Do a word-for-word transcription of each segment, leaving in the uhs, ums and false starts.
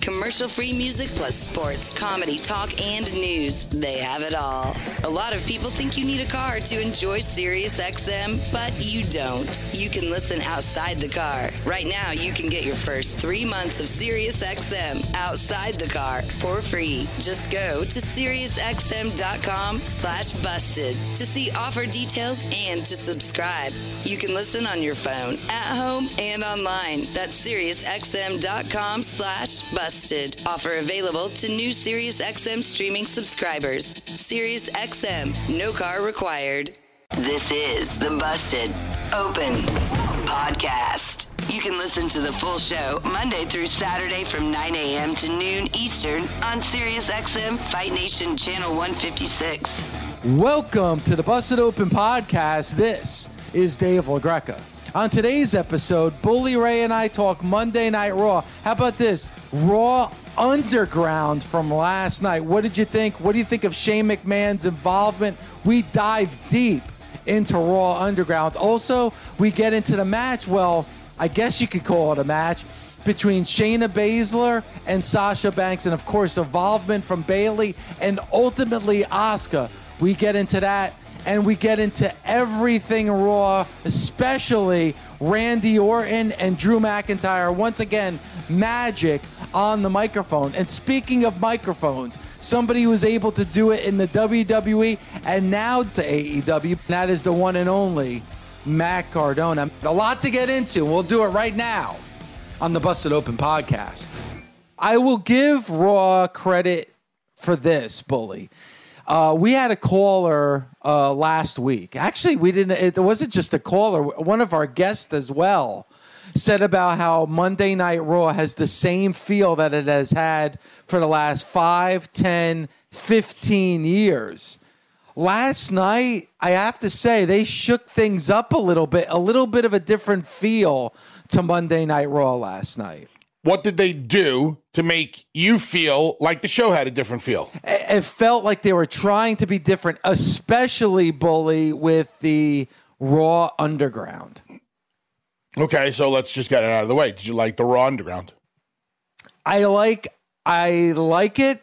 Commercial-free music plus sports, comedy, talk, and news. They have it all. A lot of people think you need a car to enjoy SiriusXM, but you don't. You can listen outside the car. Right now, you can get your first three months of SiriusXM outside the car for free. Just go to SiriusXM.com slash busted to see offer details and to subscribe. You can listen on your phone, at home, and online. That's SiriusXM.com slash busted. Offer available to new SiriusXM streaming subscribers. SiriusXM, no car required. This is the Busted Open Podcast. You can listen to the full show Monday through Saturday from nine a.m. to noon Eastern on SiriusXM Fight Nation Channel one fifty-six. Welcome to the Busted Open Podcast. This is Dave LaGreca. On today's episode, Bully Ray and I talk Monday Night Raw. How about this? Raw Underground from last night. What did you think? What do you think of Shane McMahon's involvement? We dive deep into Raw Underground. Also, we get into the match. Well, I guess you could call it a match between Shayna Baszler and Sasha Banks. And, of course, involvement from Bayley and ultimately Asuka. We get into that. And we get into everything Raw, especially Randy Orton and Drew McIntyre. Once again, magic on the microphone. And speaking of microphones, somebody who was able to do it in the W W E and now to A E W, that is the one and only Matt Cardona. A lot to get into. We'll do it right now on the Busted Open Podcast. I will give Raw credit for this, Bully. Uh, we had a caller uh, last week. Actually, we didn't. It wasn't just a caller. One of our guests as well said about how Monday Night Raw has the same feel that it has had for the last five, ten, fifteen years. Last night, I have to say, they shook things up a little bit, a little bit of a different feel to Monday Night Raw last night. What did they do to make you feel like the show had a different feel? It felt like they were trying to be different, especially, Bully, with the Raw Underground. Okay, so let's just get it out of the way. Did you like the Raw Underground? I like, I like it.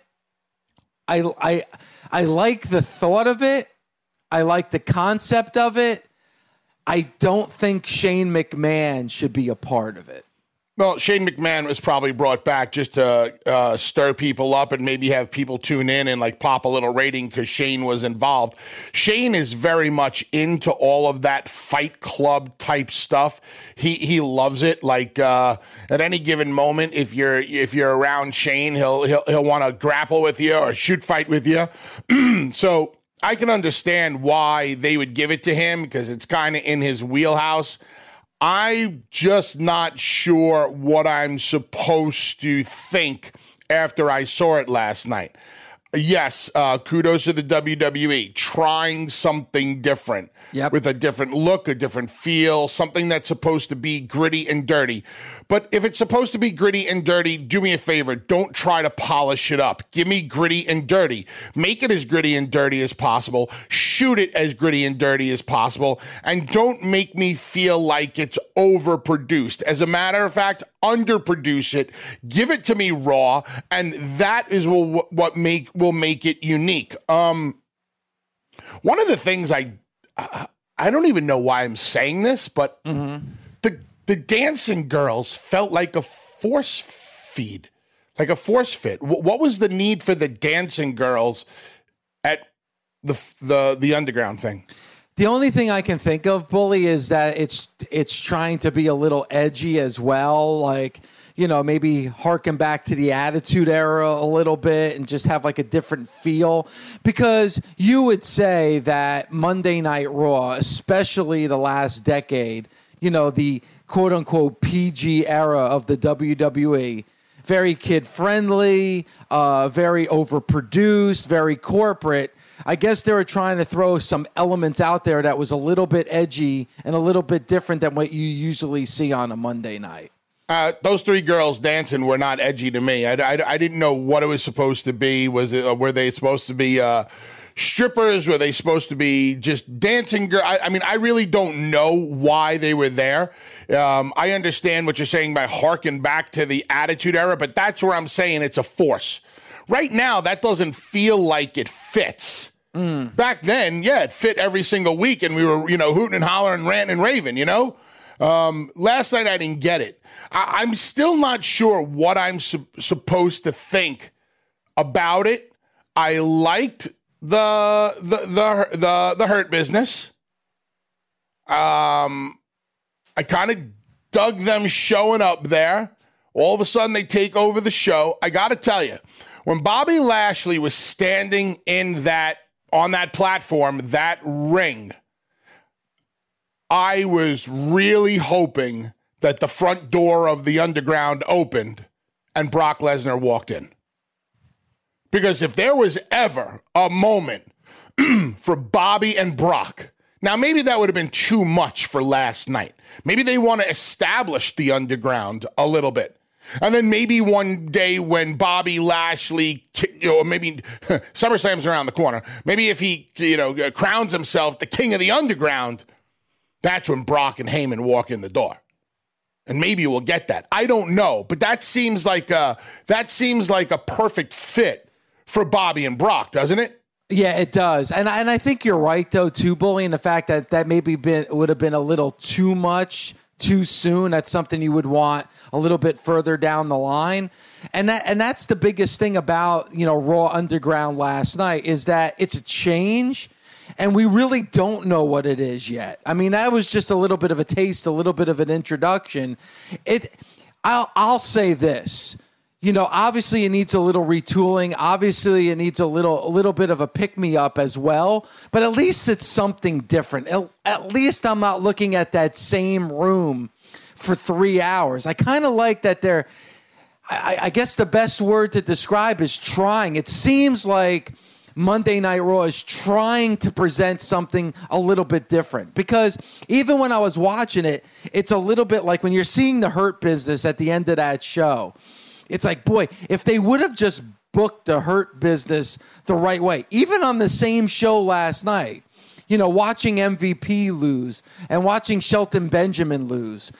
I, I, I like the thought of it. I like the concept of it. I don't think Shane McMahon should be a part of it. Well, Shane McMahon was probably brought back just to uh, stir people up and maybe have people tune in and like pop a little rating because Shane was involved. Shane is very much into all of that Fight Club type stuff. He he loves it. Like uh, at any given moment, if you're if you're around Shane, he'll he'll he'll want to grapple with you or shoot fight with you. So I can understand why they would give it to him because it's kind of in his wheelhouse. I'm just not sure what I'm supposed to think after I saw it last night. Yes, uh, kudos to the W W E, trying something different, yep, with a different look, a different feel, something that's supposed to be gritty and dirty. But if it's supposed to be gritty and dirty, do me a favor. Don't try to polish it up. Give me gritty and dirty. Make it as gritty and dirty as possible. Shoot it as gritty and dirty as possible. And don't make me feel like it's overproduced. As a matter of fact, underproduce it. Give it to me raw. And that is what, what make will make it unique. Um, one of the things I, I don't even know why I'm saying this, but mm-hmm. the, The dancing girls felt like a force feed, like a force fit. W- what was the need for the dancing girls at the the the underground thing? The only thing I can think of, Bully, is that it's it's trying to be a little edgy as well, like, you know, maybe harken back to the Attitude Era a little bit and just have like a different feel. Because you would say that Monday Night Raw, especially the last decade, you know, the quote unquote P G era of the W W E very kid-friendly, uh, very overproduced, very corporate. I guess they were trying to throw some elements out there that was a little bit edgy and a little bit different than what you usually see on a Monday night. Uh, those three girls dancing were not edgy to me. I, I, I didn't know what it was supposed to be. Was it, were they supposed to be uh, strippers? Were they supposed to be just dancing girls? I, I mean, I really don't know why they were there. Um, I understand what you're saying by harking back to the Attitude Era, but that's where I'm saying it's a force. Right now, that doesn't feel like it fits. Mm. Back then, yeah, it fit every single week, and we were, you know, hooting and hollering, ranting and raving, you know? Um, last night, I didn't get it. I- I'm still not sure what I'm su- supposed to think about it. I liked the the the the, the Hurt Business. Um, I kind of dug them showing up there. All of a sudden, they take over the show. I got to tell you, when Bobby Lashley was standing in that on that platform, that ring, I was really hoping that the front door of the Underground opened and Brock Lesnar walked in. Because if there was ever a moment for Bobby and Brock, now maybe that would have been too much for last night. Maybe they want to establish the Underground a little bit. And then maybe one day when Bobby Lashley, you know, maybe SummerSlam's around the corner, maybe if he, you know, crowns himself the king of the Underground, that's when Brock and Heyman walk in the door. And maybe we'll get that. I don't know, but that seems like a, that seems like a perfect fit for Bobby and Brock, doesn't it? Yeah, it does. And and I think you're right though, too, Bully, in the fact that that maybe been, would have been a little too much too soon. That's something you would want a little bit further down the line. And that and that's the biggest thing about, you know, Raw Underground last night is that it's a change. And we really don't know what it is yet. I mean, that was just a little bit of a taste, a little bit of an introduction. It, I'll, I'll say this, you know, obviously it needs a little retooling. Obviously it needs a little, a little bit of a pick me up as well, but at least it's something different. At, at least I'm not looking at that same room for three hours. I kind of like that they're, I, I guess the best word to describe is trying. It seems like Monday Night Raw is trying to present something a little bit different, because even when I was watching it, it's a little bit like when you're seeing the Hurt Business at the end of that show, it's like, boy, if they would have just booked the Hurt Business the right way, even on the same show last night, you know, watching M V P lose and watching Shelton Benjamin lose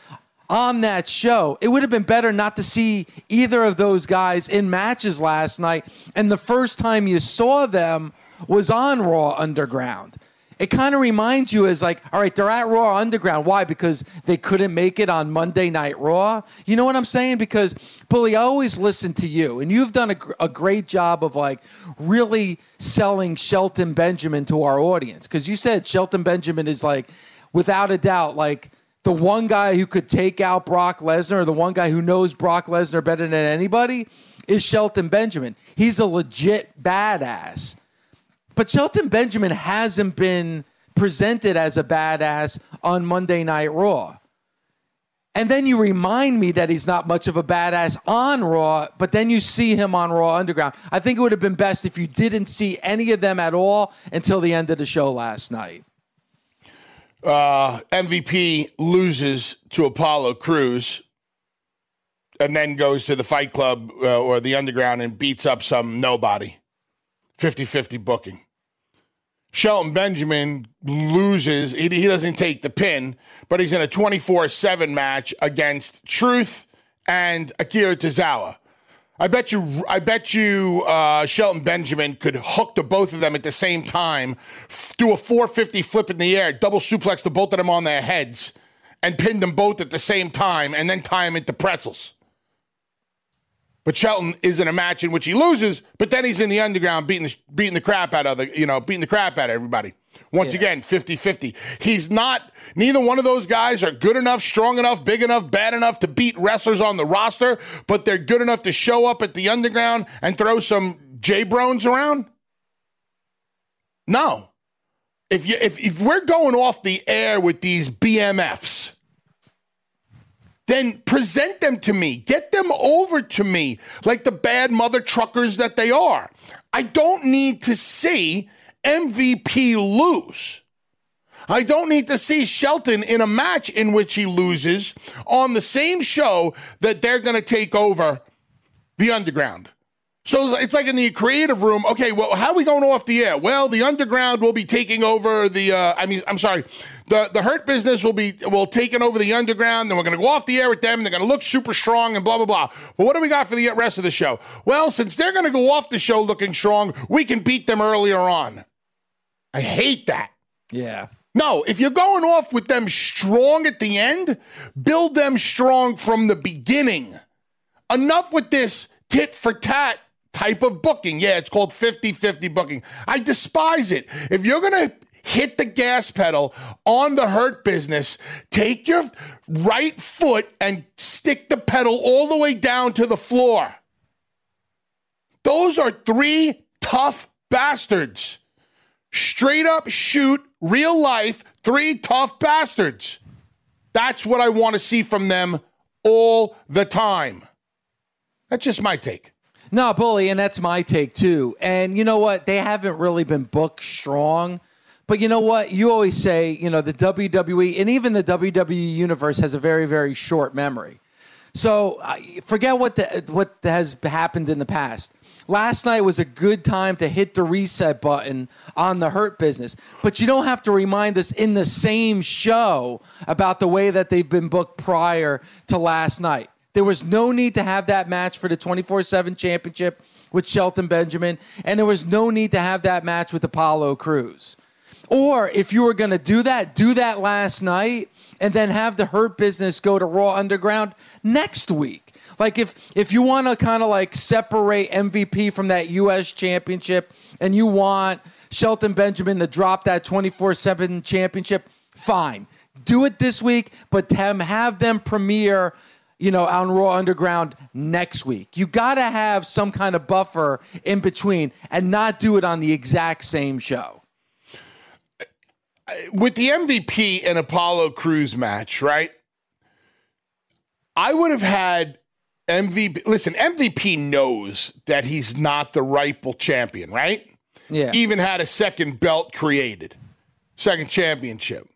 on that show, it would have been better not to see either of those guys in matches last night. And the first time you saw them was on Raw Underground. It kind of reminds you as like, all right, they're at Raw Underground. Why? Because they couldn't make it on Monday Night Raw. You know what I'm saying? Because, Bully, I always listen to you. And you've done a, a great job of like really selling Shelton Benjamin to our audience. Because you said Shelton Benjamin is like, without a doubt, like, the one guy who could take out Brock Lesnar, or the one guy who knows Brock Lesnar better than anybody, is Shelton Benjamin. He's a legit badass. But Shelton Benjamin hasn't been presented as a badass on Monday Night Raw. And then you remind me that he's not much of a badass on Raw, but then you see him on Raw Underground. I think it would have been best if you didn't see any of them at all until the end of the show last night. Uh, M V P loses to Apollo Crews and then goes to the Fight Club uh, or the Underground and beats up some nobody. fifty-fifty booking. Shelton Benjamin loses. He, he doesn't take the pin, but he's in a twenty-four seven match against Truth and Akira Tozawa. I bet you, I bet you, uh, Shelton Benjamin could hook to both of them at the same time, f- do a four fifty flip in the air, double suplex to both of them on their heads, and pin them both at the same time, and then tie them into pretzels. But Shelton is in a match in which he loses, but then he's in the Underground beating the, beating the crap out of the, you know, beating the crap out of everybody. Once yeah. again, fifty-fifty. He's not, neither one of those guys are good enough, strong enough, big enough, bad enough to beat wrestlers on the roster, but they're good enough to show up at the Underground and throw some J-Brones around? No. If you if if we're going off the air with these B M Fs, then present them to me. Get them over to me like the bad mother truckers that they are. I don't need to see M V P lose. I don't need to see Shelton in a match in which he loses on the same show that they're going to take over the Underground. So it's like in the creative room, okay, well, how are we going off the air? Well, the Underground will be taking over the, uh, I mean, I'm sorry, the, the Hurt Business will be will taking over the Underground, then we're going to go off the air with them, and they're going to look super strong and blah, blah, blah. Well, what do we got for the rest of the show? Well, since they're going to go off the show looking strong, we can beat them earlier on. I hate that. Yeah. No, if you're going off with them strong at the end, build them strong from the beginning. Enough with this tit for tat type of booking. Yeah, it's called fifty-fifty booking. I despise it. If you're going to hit the gas pedal on the Hurt Business, take your right foot and stick the pedal all the way down to the floor. Those are three tough bastards. Straight up shoot, real life, three tough bastards. That's what I want to see from them all the time. That's just my take. No, Bully, and that's my take, too. And you know what? They haven't really been booked strong. But you know what? You always say, you know, the W W E, and even the W W E universe has a very, very short memory. So uh, forget what the, what has happened in the past. Last night was a good time to hit the reset button on the Hurt Business. But you don't have to remind us in the same show about the way that they've been booked prior to last night. There was no need to have that match for the twenty-four seven championship with Shelton Benjamin, and there was no need to have that match with Apollo Crews. Or if you were going to do that, do that last night and then have the Hurt Business go to Raw Underground next week. Like if, if you want to kind of like separate M V P from that U S championship and you want Shelton Benjamin to drop that twenty-four seven championship, fine. Do it this week, but have them premiere, you know, on Raw Underground next week. You got to have some kind of buffer in between and not do it on the exact same show. With the M V P and Apollo Crews match, right? I would have had M V P. Listen, M V P knows that he's not the rightful champion, right? Yeah. Even had a second belt created, second championship.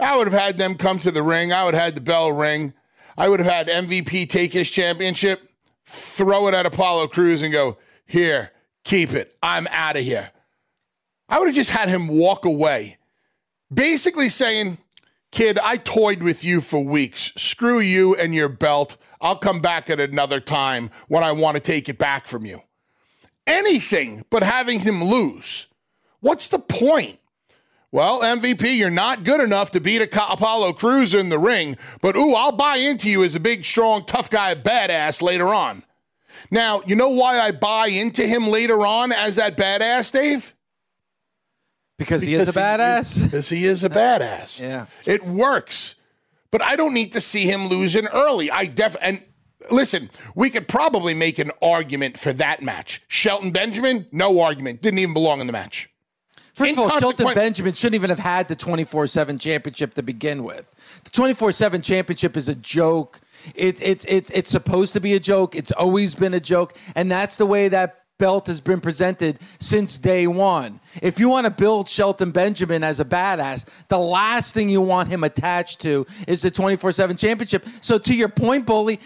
I would have had them come to the ring. I would have had the bell ring. I would have had M V P take his championship, throw it at Apollo Crews and go, here, keep it. I'm out of here. I would have just had him walk away, basically saying, kid, I toyed with you for weeks. Screw you and your belt. I'll come back at another time when I want to take it back from you. Anything but having him lose. What's the point? Well, M V P, you're not good enough to beat a Apollo Crews in the ring, but ooh, I'll buy into you as a big, strong, tough guy, badass later on. Now, you know why I buy into him later on as that badass, Dave? Because, because he is a badass? He, because he is a badass. Yeah. It works. But I don't need to see him losing early. I def and listen, we could probably make an argument for that match. Shelton Benjamin, no argument. Didn't even belong in the match. First of all, Shelton Benjamin shouldn't even have had the twenty-four seven championship to begin with. The twenty-four seven championship is a joke. It's it's it's it's supposed to be a joke. It's always been a joke, and that's the way that belt has been presented since day one. If you want to build Shelton Benjamin as a badass, the last thing you want him attached to is the twenty-four seven championship. So to your point, Bully,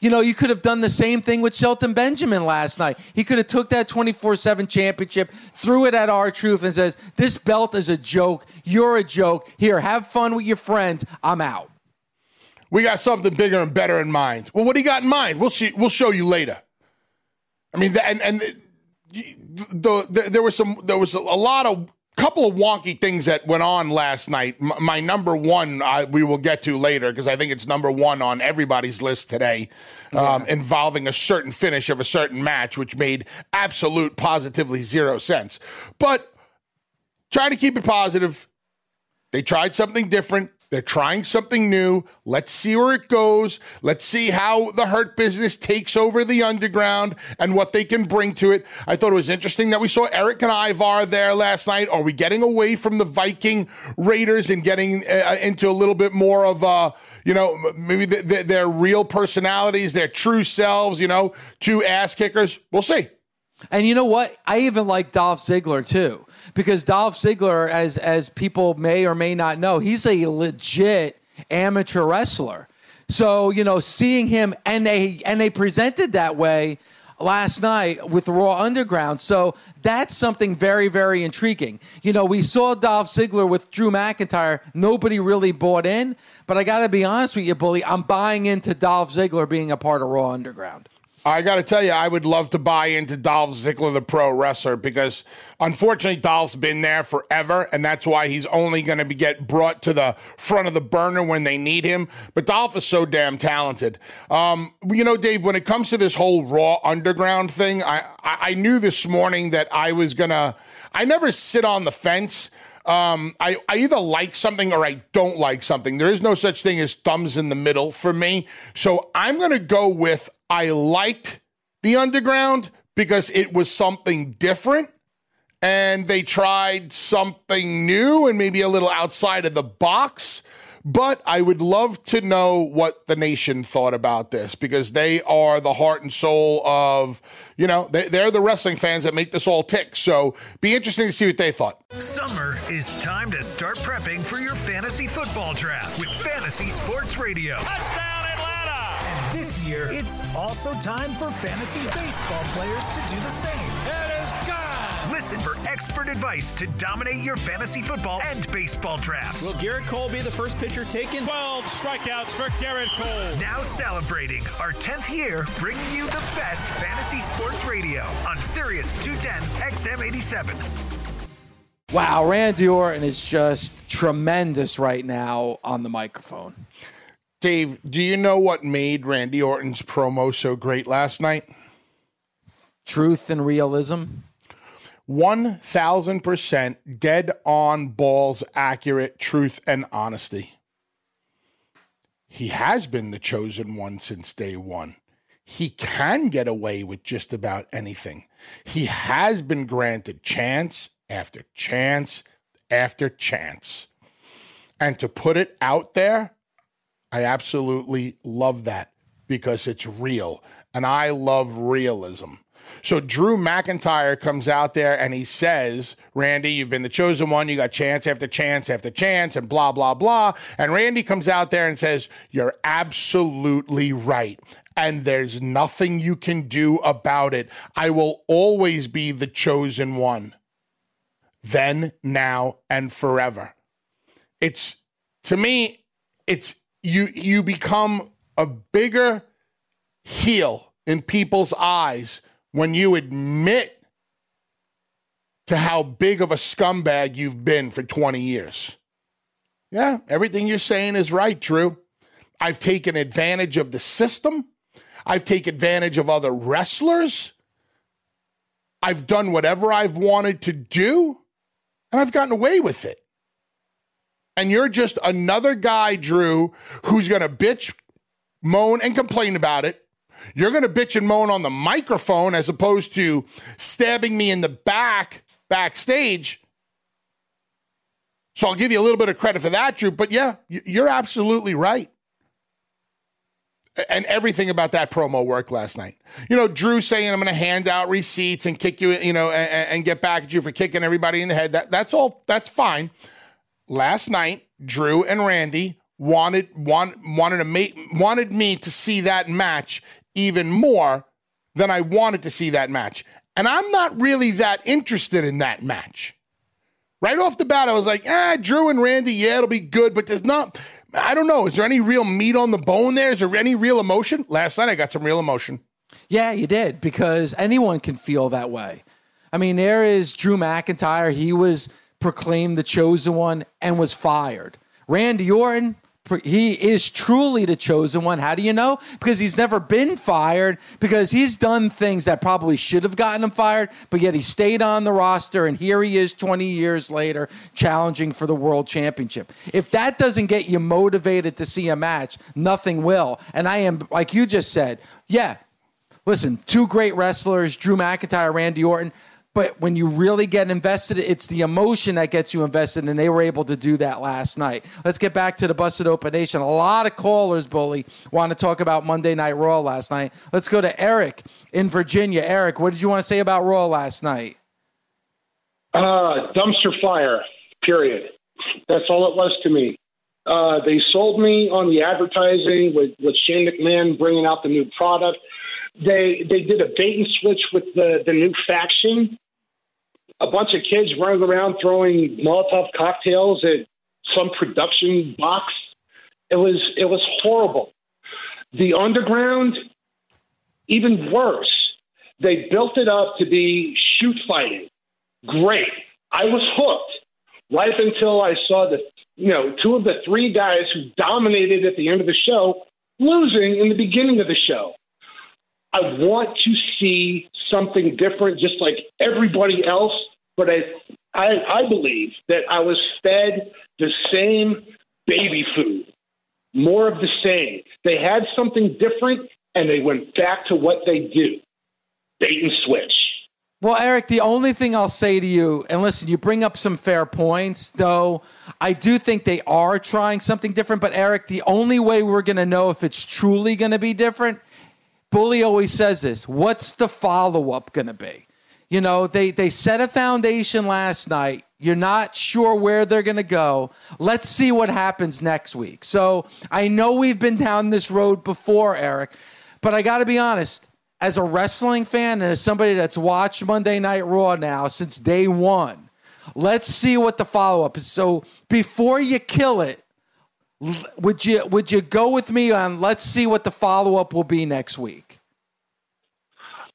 you know, you could have done the same thing with Shelton Benjamin last night. He could have took that twenty-four seven championship, threw it at R-Truth and says, this belt is a joke. You're a joke. Here, have fun with your friends. I'm out. We got something bigger and better in mind. Well, what do you got in mind? We'll see. We'll show you later. I mean, and, and the, the, there was some, there was a lot of, couple of wonky things that went on last night. My, my number one, I, we will get to later because I think it's number one on everybody's list today, um, yeah. involving a certain finish of a certain match, which made absolute positively zero sense. But try to keep it positive. They tried something different. They're trying something new. Let's see where it goes. Let's see how the Hurt Business takes over the Underground and what they can bring to it. I thought it was interesting that we saw Eric and Ivar there last night. Are we getting away from the Viking Raiders and getting uh, into a little bit more of, uh, you know, maybe th- th- their real personalities, their true selves, you know, two ass kickers? We'll see. And you know what? I even like Dolph Ziggler, too. Because Dolph Ziggler, as as people may or may not know, he's a legit amateur wrestler. So, you know, seeing him, and they and they presented that way last night with Raw Underground. So that's something very, very intriguing. You know, we saw Dolph Ziggler with Drew McIntyre. Nobody really bought in. But I got to be honest with you, Bully, I'm buying into Dolph Ziggler being a part of Raw Underground. I got to tell you, I would love to buy into Dolph Ziggler, the pro wrestler, because unfortunately Dolph's been there forever, and that's why he's only going to be get brought to the front of the burner when they need him. But Dolph is so damn talented. Um, you know, Dave, when it comes to this whole Raw Underground thing, I, I, I knew this morning that I was going to – I never sit on the fence. Um, I, I either like something or I don't like something. There is no such thing as thumbs in the middle for me. So I'm going to go with I liked the Underground because it was something different and they tried something new and maybe a little outside of the box. But I would love to know what the nation thought about this because they are the heart and soul of, you know, they, they're the wrestling fans that make this all tick. So be interesting to see what they thought. Summer is time to start prepping for your fantasy football draft with Fantasy Sports Radio. Touchdown, Atlanta! And this year, it's also time for fantasy baseball players to do the same. It is gone! Listen for expert advice to dominate your fantasy football and baseball drafts. Will Garrett Cole be the first pitcher taken? twelve strikeouts for Garrett Cole. Now celebrating our tenth year, bringing you the best fantasy sports radio on Sirius two ten X M eighty-seven. Wow, Randy Orton is just tremendous right now on the microphone. Dave, do you know what made Randy Orton's promo so great last night? Truth and realism. one thousand percent dead on balls, accurate, truth, and honesty. He has been the chosen one since day one. He can get away with just about anything. He has been granted chance after chance after chance. And to put it out there, I absolutely love that because it's real. And I love realism. So Drew McIntyre comes out there and he says, Randy, you've been the chosen one. You got chance after chance after chance and blah, blah, blah. And Randy comes out there and says, you're absolutely right. And there's nothing you can do about it. I will always be the chosen one. Then, now, and forever. It's, to me, it's you, you become a bigger heel in people's eyes when you admit to how big of a scumbag you've been for twenty years. Yeah, everything you're saying is right, Drew. I've taken advantage of the system. I've taken advantage of other wrestlers. I've done whatever I've wanted to do, and I've gotten away with it. And you're just another guy, Drew, who's going to bitch, moan, and complain about it. You're going to bitch and moan on the microphone as opposed to stabbing me in the back, backstage. So I'll give you a little bit of credit for that, Drew. But yeah, you're absolutely right. And everything about that promo worked last night. You know, Drew saying, I'm going to hand out receipts and kick you, you know, and, and get back at you for kicking everybody in the head. That, that's all. That's fine. Last night, Drew and Randy wanted want, wanted to make wanted me to see that match even more than I wanted to see that match. And I'm not really that interested in that match. Right off the bat, I was like, ah, Drew and Randy, yeah, it'll be good, but there's not, I don't know, is there any real meat on the bone there? Is there any real emotion? Last night I got some real emotion. Yeah, you did, because anyone can feel that way. I mean, there is Drew McIntyre. He was proclaimed the chosen one and was fired. Randy Orton He is truly the chosen one. How do you know? Because he's never been fired, because he's done things that probably should have gotten him fired, but yet he stayed on the roster, and here he is twenty years later challenging for the world championship. If that doesn't get you motivated to see a match, nothing will. And I am, like you just said, yeah, listen, two great wrestlers, Drew McIntyre, Randy Orton, but when you really get invested, it's the emotion that gets you invested, and they were able to do that last night. Let's get back to the Busted Open Nation. A lot of callers, Bully, want to talk about Monday Night Raw last night. Let's go to Eric in Virginia. Eric, what did you want to say about Raw last night? Uh, dumpster fire, period. That's all it was to me. Uh, they sold me on the advertising with, with Shane McMahon bringing out the new product. They they did a bait and switch with the, the new faction. A bunch of kids running around throwing Molotov cocktails at some production box. It was it was horrible. The Underground, even worse. They built it up to be shoot fighting. Great. I was hooked right until I saw the you know two of the three guys who dominated at the end of the show losing in the beginning of the show. I want to see something different, just like everybody else. But I, I, I believe that I was fed the same baby food, more of the same. They had something different, and they went back to what they do, bait and switch. Well, Eric, the only thing I'll say to you, and listen, you bring up some fair points, though I do think they are trying something different. But, Eric, the only way we're going to know if it's truly going to be different, Bully always says this, what's the follow-up going to be? You know, they, they set a foundation last night. You're not sure where they're going to go. Let's see what happens next week. So I know we've been down this road before, Eric, but I got to be honest. As a wrestling fan and as somebody that's watched Monday Night Raw now since day one, let's see what the follow-up is. So before you kill it, Would you would you go with me on let's see what the follow-up will be next week?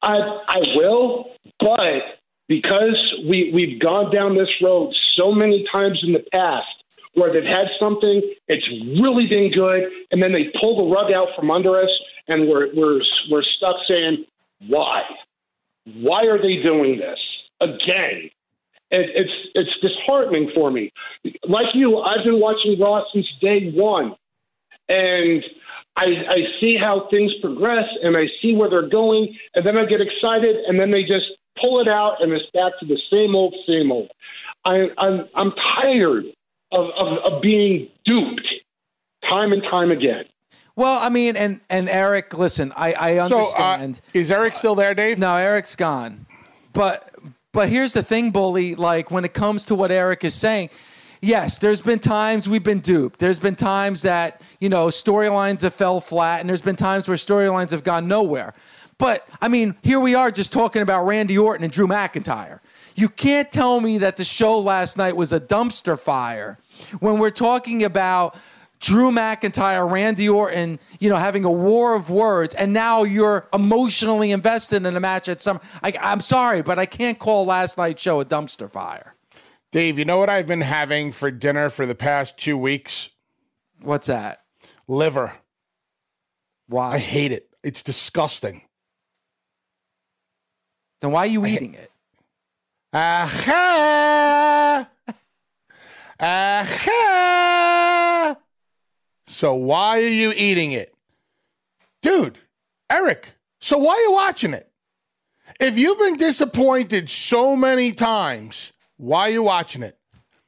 I I will, but because we, we've gone down this road so many times in the past where they've had something, it's really been good, and then they pull the rug out from under us, and we're we're we're stuck saying, why? Why are they doing this again? It, it's it's disheartening for me. Like you, I've been watching Raw since day one, and I, I see how things progress, and I see where they're going, and then I get excited, and then they just pull it out, and it's back to the same old, same old. I, I'm I'm tired of, of of being duped time and time again. Well, I mean, and and Eric, listen, I I understand. So, uh, is Eric still there, Dave? No, Eric's gone, but. But here's the thing, Bully, like when it comes to what Eric is saying, yes, there's been times we've been duped. There's been times that, you know, storylines have fell flat, and there's been times where storylines have gone nowhere. But, I mean, here we are just talking about Randy Orton and Drew McIntyre. You can't tell me that the show last night was a dumpster fire when we're talking about Drew McIntyre, Randy Orton, you know, having a war of words, and now you're emotionally invested in a match at some. I, I'm sorry, but I can't call last night's show a dumpster fire. Dave, you know what I've been having for dinner for the past two weeks? What's that? Liver. Why? I hate it. It's disgusting. Then why are you I eating ha- it? Aha! Aha! So why are you eating it? Dude, Eric, so why are you watching it? If you've been disappointed so many times, why are you watching it?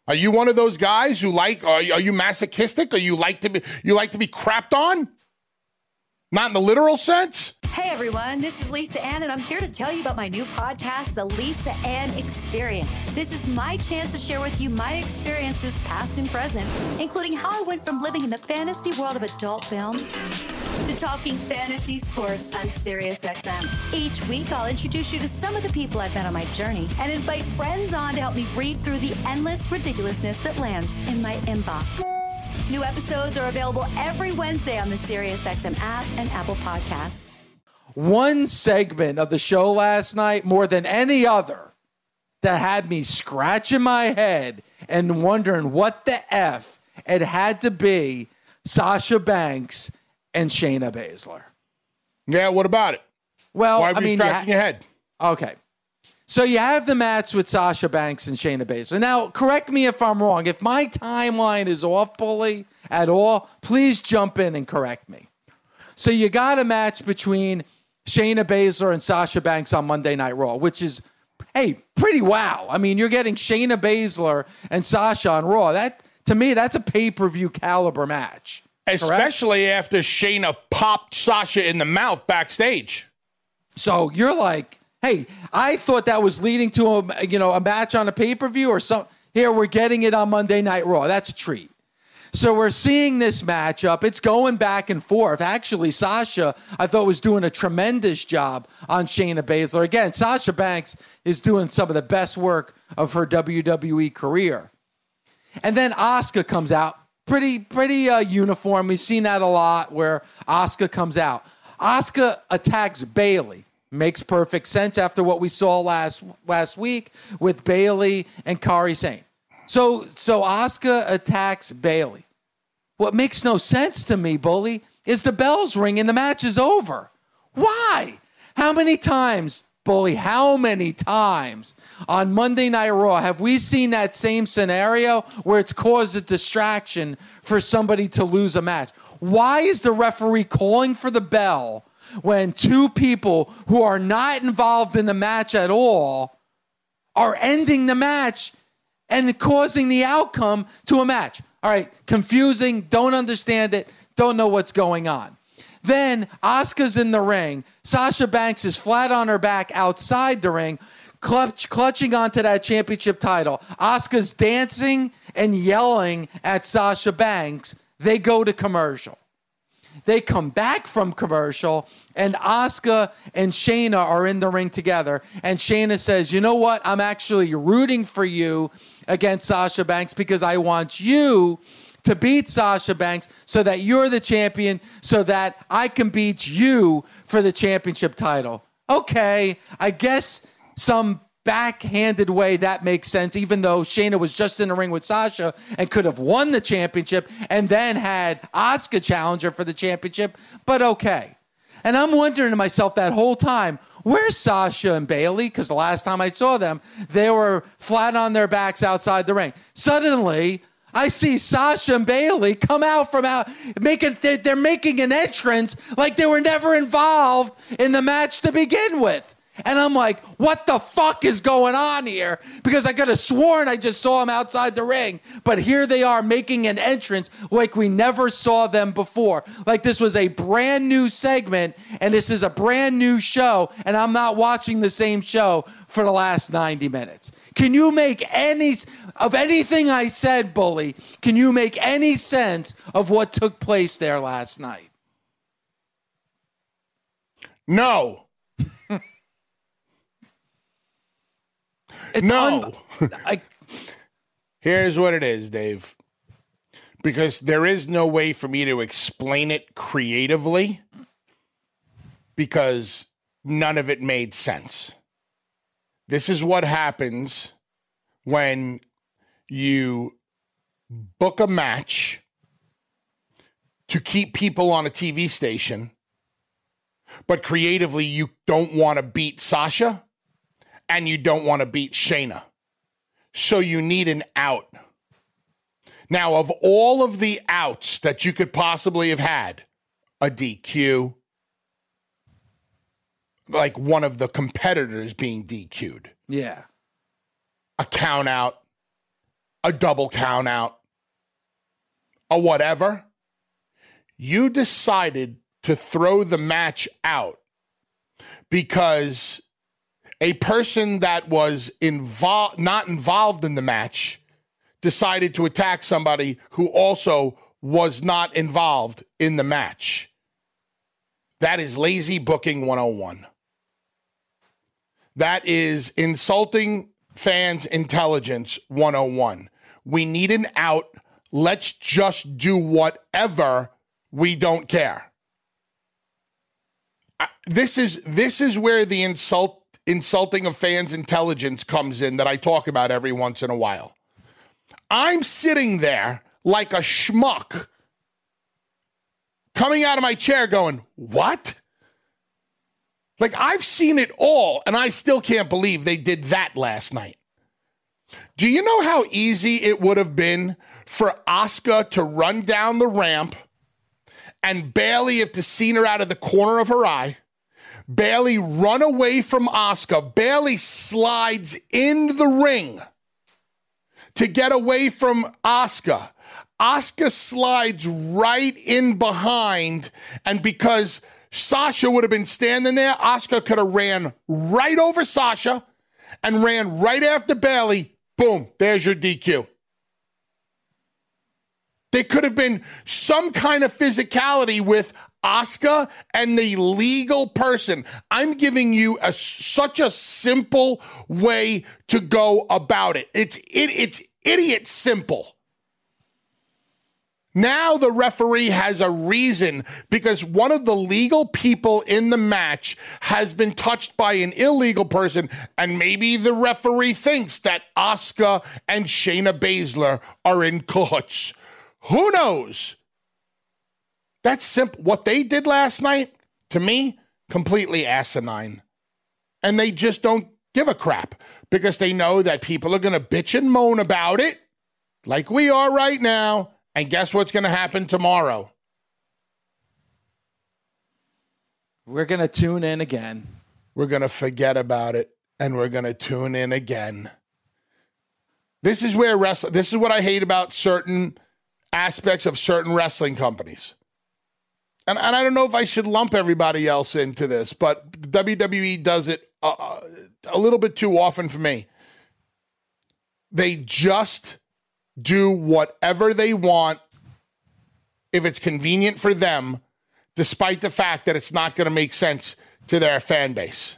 Are you one of those guys who like, are you, are you masochistic? Or you like to be, you like to be crapped on? Not in the literal sense? Hey everyone, this is Lisa Ann, and I'm here to tell you about my new podcast, The Lisa Ann Experience. This is my chance to share with you my experiences, past and present, including how I went from living in the fantasy world of adult films to talking fantasy sports on SiriusXM. Each week, I'll introduce you to some of the people I've met on my journey and invite friends on to help me read through the endless ridiculousness that lands in my inbox. New episodes are available every Wednesday on the SiriusXM app and Apple Podcasts. One segment of the show last night, more than any other, that had me scratching my head and wondering what the F it had to be Sasha Banks and Shayna Baszler. Yeah, what about it? Well, why were I mean, you scratching you ha- your head? Okay. So you have the match with Sasha Banks and Shayna Baszler. Now, correct me if I'm wrong. If my timeline is off, Bully, at all, please jump in and correct me. So you got a match between Shayna Baszler and Sasha Banks on Monday Night Raw, which is, hey, pretty wow. I mean, you're getting Shayna Baszler and Sasha on Raw. That, to me, that's a pay-per-view caliber match. Especially correct? After Shayna popped Sasha in the mouth backstage. So you're like... Hey, I thought that was leading to a, you know, a match on a pay-per-view or something. Here, we're getting it on Monday Night Raw. That's a treat. So we're seeing this matchup. It's going back and forth. Actually, Sasha, I thought, was doing a tremendous job on Shayna Baszler. Again, Sasha Banks is doing some of the best work of her W W E career. And then Asuka comes out. Pretty, pretty uh, uniform. We've seen that a lot where Asuka comes out. Asuka attacks Bayley. Makes perfect sense after what we saw last last week with Bayley and Kairi Sane. So so Asuka attacks Bayley. What makes no sense to me, Bully, is the bells ring and the match is over. Why? How many times, Bully, how many times on Monday Night Raw have we seen that same scenario where it's caused a distraction for somebody to lose a match? Why is the referee calling for the bell when two people who are not involved in the match at all are ending the match and causing the outcome to a match? All right, confusing, don't understand it, don't know what's going on. Then Asuka's in the ring. Sasha Banks is flat on her back outside the ring, clutch, clutching onto that championship title. Asuka's dancing and yelling at Sasha Banks. They go to commercial. They come back from commercial, and Asuka and Shayna are in the ring together. And Shayna says, you know what? I'm actually rooting for you against Sasha Banks because I want you to beat Sasha Banks so that you're the champion, so that I can beat you for the championship title. Okay, I guess some backhanded way that makes sense, even though Shayna was just in the ring with Sasha and could have won the championship and then had Asuka challenge her for the championship, but okay. And I'm wondering to myself that whole time, where's Sasha and Bayley? Because the last time I saw them, they were flat on their backs outside the ring. Suddenly, I see Sasha and Bayley come out from out, making they're, they're making an entrance like they were never involved in the match to begin with. And I'm like, what the fuck is going on here? Because I could have sworn I just saw them outside the ring. But here they are making an entrance like we never saw them before. Like this was a brand new segment and this is a brand new show. And I'm not watching the same show for the last ninety minutes. Can you make any of anything I said, Bully? Can you make any sense of what took place there last night? No. It's no. Un- I- Here's what it is, Dave. Because there is no way for me to explain it creatively because none of it made sense. This is what happens when you book a match to keep people on a T V station, but creatively you don't want to beat Sasha. And you don't want to beat Shayna. So you need an out. Now, of all of the outs that you could possibly have had, a D Q, like one of the competitors being D Q'd. Yeah. A count out, a double count out, a whatever. You decided to throw the match out because a person that was involved, not involved in the match, decided to attack somebody who also was not involved in the match. That is lazy booking one oh one. That is insulting fans' intelligence one oh one. We need an out. Let's just do whatever. We don't care. I, this is this is where the insult. Insulting of fans' intelligence comes in that I talk about every once in a while. I'm sitting there like a schmuck coming out of my chair going, what? Like, I've seen it all, and I still can't believe they did that last night. Do you know how easy it would have been for Asuka to run down the ramp and Bayley have to seen her out of the corner of her eye? Bayley run away from Asuka. Bayley slides in the ring to get away from Asuka. Asuka slides right in behind, and because Sasha would have been standing there, Asuka could have ran right over Sasha and ran right after Bayley. Boom, there's your D Q. There could have been some kind of physicality with Asuka and the legal person. I'm giving you a, such a simple way to go about it. It's it, it's idiot simple. Now the referee has a reason because one of the legal people in the match has been touched by an illegal person, and maybe the referee thinks that Asuka and Shayna Baszler are in cahoots. Who knows? That's simple. What they did last night, to me, completely asinine. And they just don't give a crap because they know that people are going to bitch and moan about it like we are right now. And guess what's going to happen tomorrow? We're going to tune in again. We're going to forget about it, and we're going to tune in again. This is where wrestling, this is what I hate about certain aspects of certain wrestling companies. And, and I don't know if I should lump everybody else into this, but W W E does it a, a little bit too often for me. They just do whatever they want if it's convenient for them, despite the fact that it's not going to make sense to their fan base.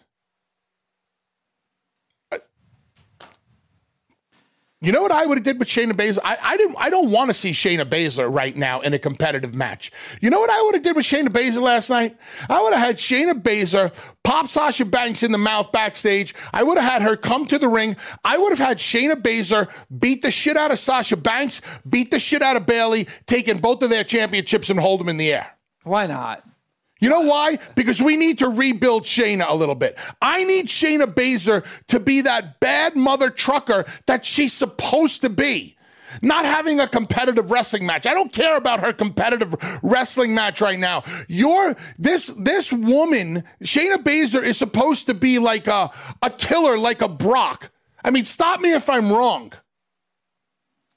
You know what I would have did with Shayna Baszler? I, I didn't. I don't want to see Shayna Baszler right now in a competitive match. You know what I would have did with Shayna Baszler last night? I would have had Shayna Baszler pop Sasha Banks in the mouth backstage. I would have had her come to the ring. I would have had Shayna Baszler beat the shit out of Sasha Banks, beat the shit out of Bayley, taking both of their championships and hold them in the air. Why not? You know why? Because we need to rebuild Shayna a little bit. I need Shayna Baszler to be that bad mother trucker that she's supposed to be. Not having a competitive wrestling match. I don't care about her competitive wrestling match right now. You're, this this woman, Shayna Baszler, is supposed to be like a, a killer, like a Brock. I mean, stop me if I'm wrong.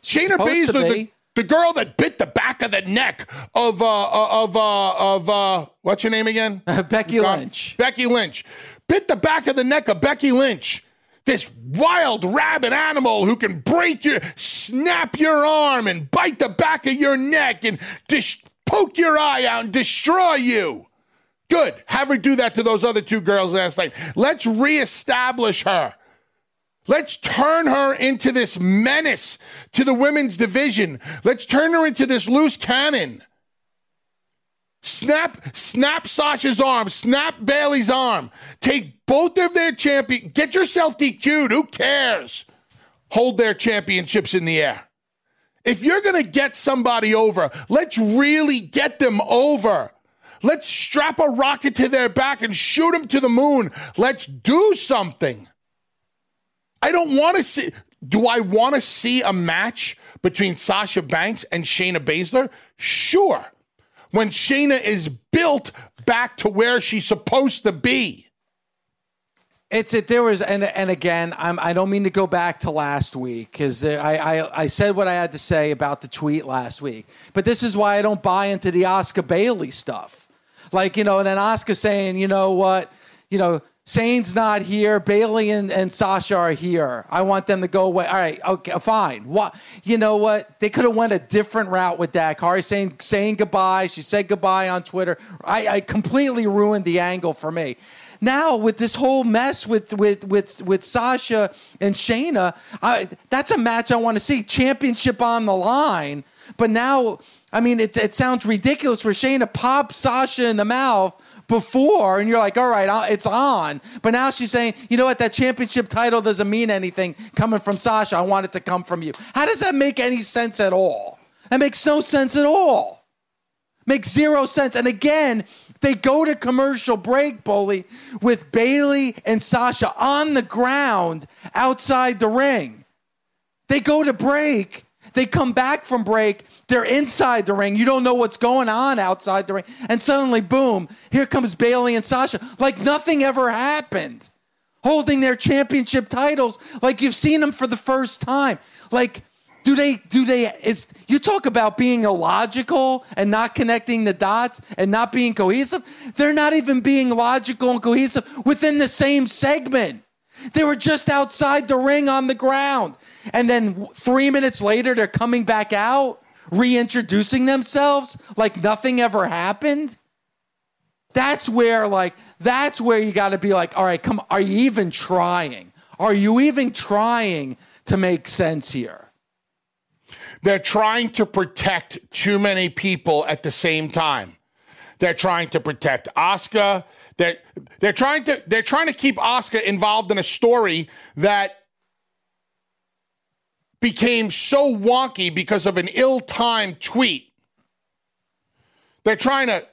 She's Shayna Baszler, the, the girl that bit the back of the neck of, uh, of, uh, of, uh, what's your name again? Becky God. Lynch. Becky Lynch. Bit the back of the neck of Becky Lynch. This wild rabid animal who can break your, snap your arm and bite the back of your neck and dis- poke your eye out and destroy you. Good. Have her do that to those other two girls last night. Let's reestablish her. Let's turn her into this menace to the women's division. Let's turn her into this loose cannon. Snap, snap Sasha's arm. Snap Bayley's arm. Take both of their champion. Get yourself D Q'd. Who cares? Hold their championships in the air. If you're going to get somebody over, let's really get them over. Let's strap a rocket to their back and shoot them to the moon. Let's do something. I don't want to see. Do I want to see a match between Sasha Banks and Shayna Baszler? Sure. When Shayna is built back to where she's supposed to be. It's it. There was and and again, I'm, I don't mean to go back to last week because I, I I said what I had to say about the tweet last week. But this is why I don't buy into the Asuka Bayley stuff. Like, you know, and then Asuka saying, you know what, you know. Shane's not here. Bayley and, and Sasha are here. I want them to go away. All right, okay, fine. What, you know what? They could have went a different route with that. Kari's saying saying goodbye. She said goodbye on Twitter. I, I completely ruined the angle for me. Now with this whole mess with with with, with Sasha and Shayna, I, that's a match I want to see. Championship on the line. But now, I mean, it, it sounds ridiculous for Shayna pop Sasha in the mouth before, and you're like, all right, it's on. But now she's saying, you know what, that championship title doesn't mean anything coming from Sasha. I want it to come from you. How does that make any sense at all? That makes no sense at all. Makes zero sense. And again, they go to commercial break, Bully, with Bayley and Sasha on the ground outside the ring. They go to break. They come back from break. They're inside the ring. You don't know what's going on outside the ring. And suddenly, boom, here comes Bayley and Sasha. Like nothing ever happened. Holding their championship titles like you've seen them for the first time. Like, do they, do they, it's, you talk about being illogical and not connecting the dots and not being cohesive. They're not even being logical and cohesive within the same segment. They were just outside the ring on the ground. And then three minutes later, they're coming back out, reintroducing themselves like nothing ever happened. That's where, like, that's where you got to be like, all right, come, are you even trying? Are you even trying to make sense here? They're trying to protect too many people at the same time. They're trying to protect Asuka. They're, they're trying to they're trying to keep Asuka involved in a story that became so wonky because of an ill-timed tweet. They're trying to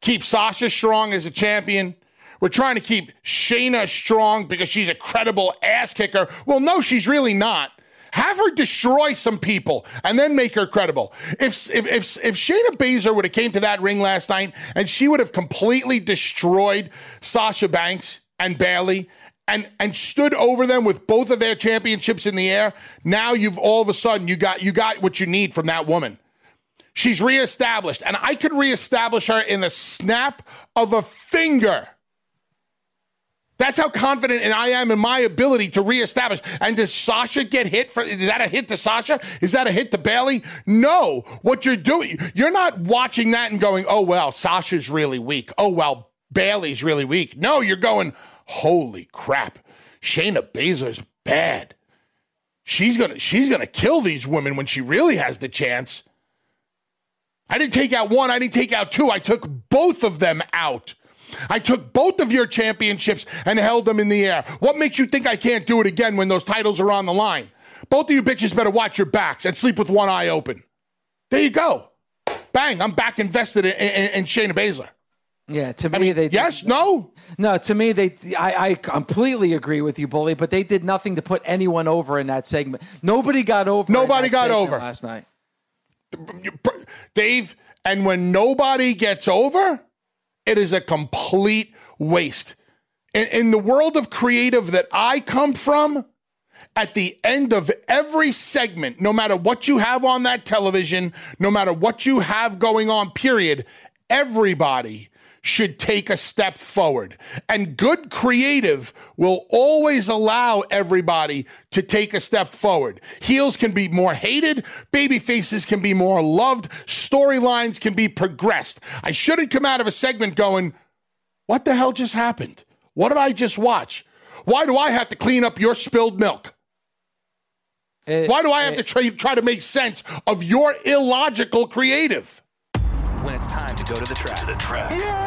keep Sasha strong as a champion. We're trying to keep Shayna strong because she's a credible ass kicker. Well, no, she's really not. Have her destroy some people and then make her credible. If if if, if Shayna Baszler would have came to that ring last night and she would have completely destroyed Sasha Banks and Bayley and, and stood over them with both of their championships in the air, now you've all of a sudden, you got you got what you need from that woman. She's reestablished, and I could reestablish her in the snap of a finger. That's how confident and I am in my ability to reestablish. And does Sasha get hit? For, is that a hit to Sasha? Is that a hit to Bayley? No. What you're doing, you're not watching that and going, oh, well, Sasha's really weak. Oh, well, Bayley's really weak. No, you're going, holy crap, Shayna Baszler's bad. She's gonna, she's gonna kill these women when she really has the chance. I didn't take out one. I didn't take out two. I took both of them out. I took both of your championships and held them in the air. What makes you think I can't do it again when those titles are on the line? Both of you bitches better watch your backs and sleep with one eye open. There you go. Bang, I'm back invested in, in, in Shayna Baszler. Yeah, to me, I mean, they... Yes, did, no? No, to me, they. I, I completely agree with you, Bully, but they did nothing to put anyone over in that segment. Nobody got over. Nobody got over. Last night. Dave, and when nobody gets over... It is a complete waste. In, in the world of creative that I come from, at the end of every segment, no matter what you have on that television, no matter what you have going on, period, everybody should take a step forward. And good creative will always allow everybody to take a step forward. Heels can be more hated. Baby faces can be more loved. Storylines can be progressed. I shouldn't come out of a segment going, what the hell just happened? What did I just watch? Why do I have to clean up your spilled milk? It, Why do I have it, to try, try to make sense of your illogical creative? When it's time to go to the track. To the track. Yeah.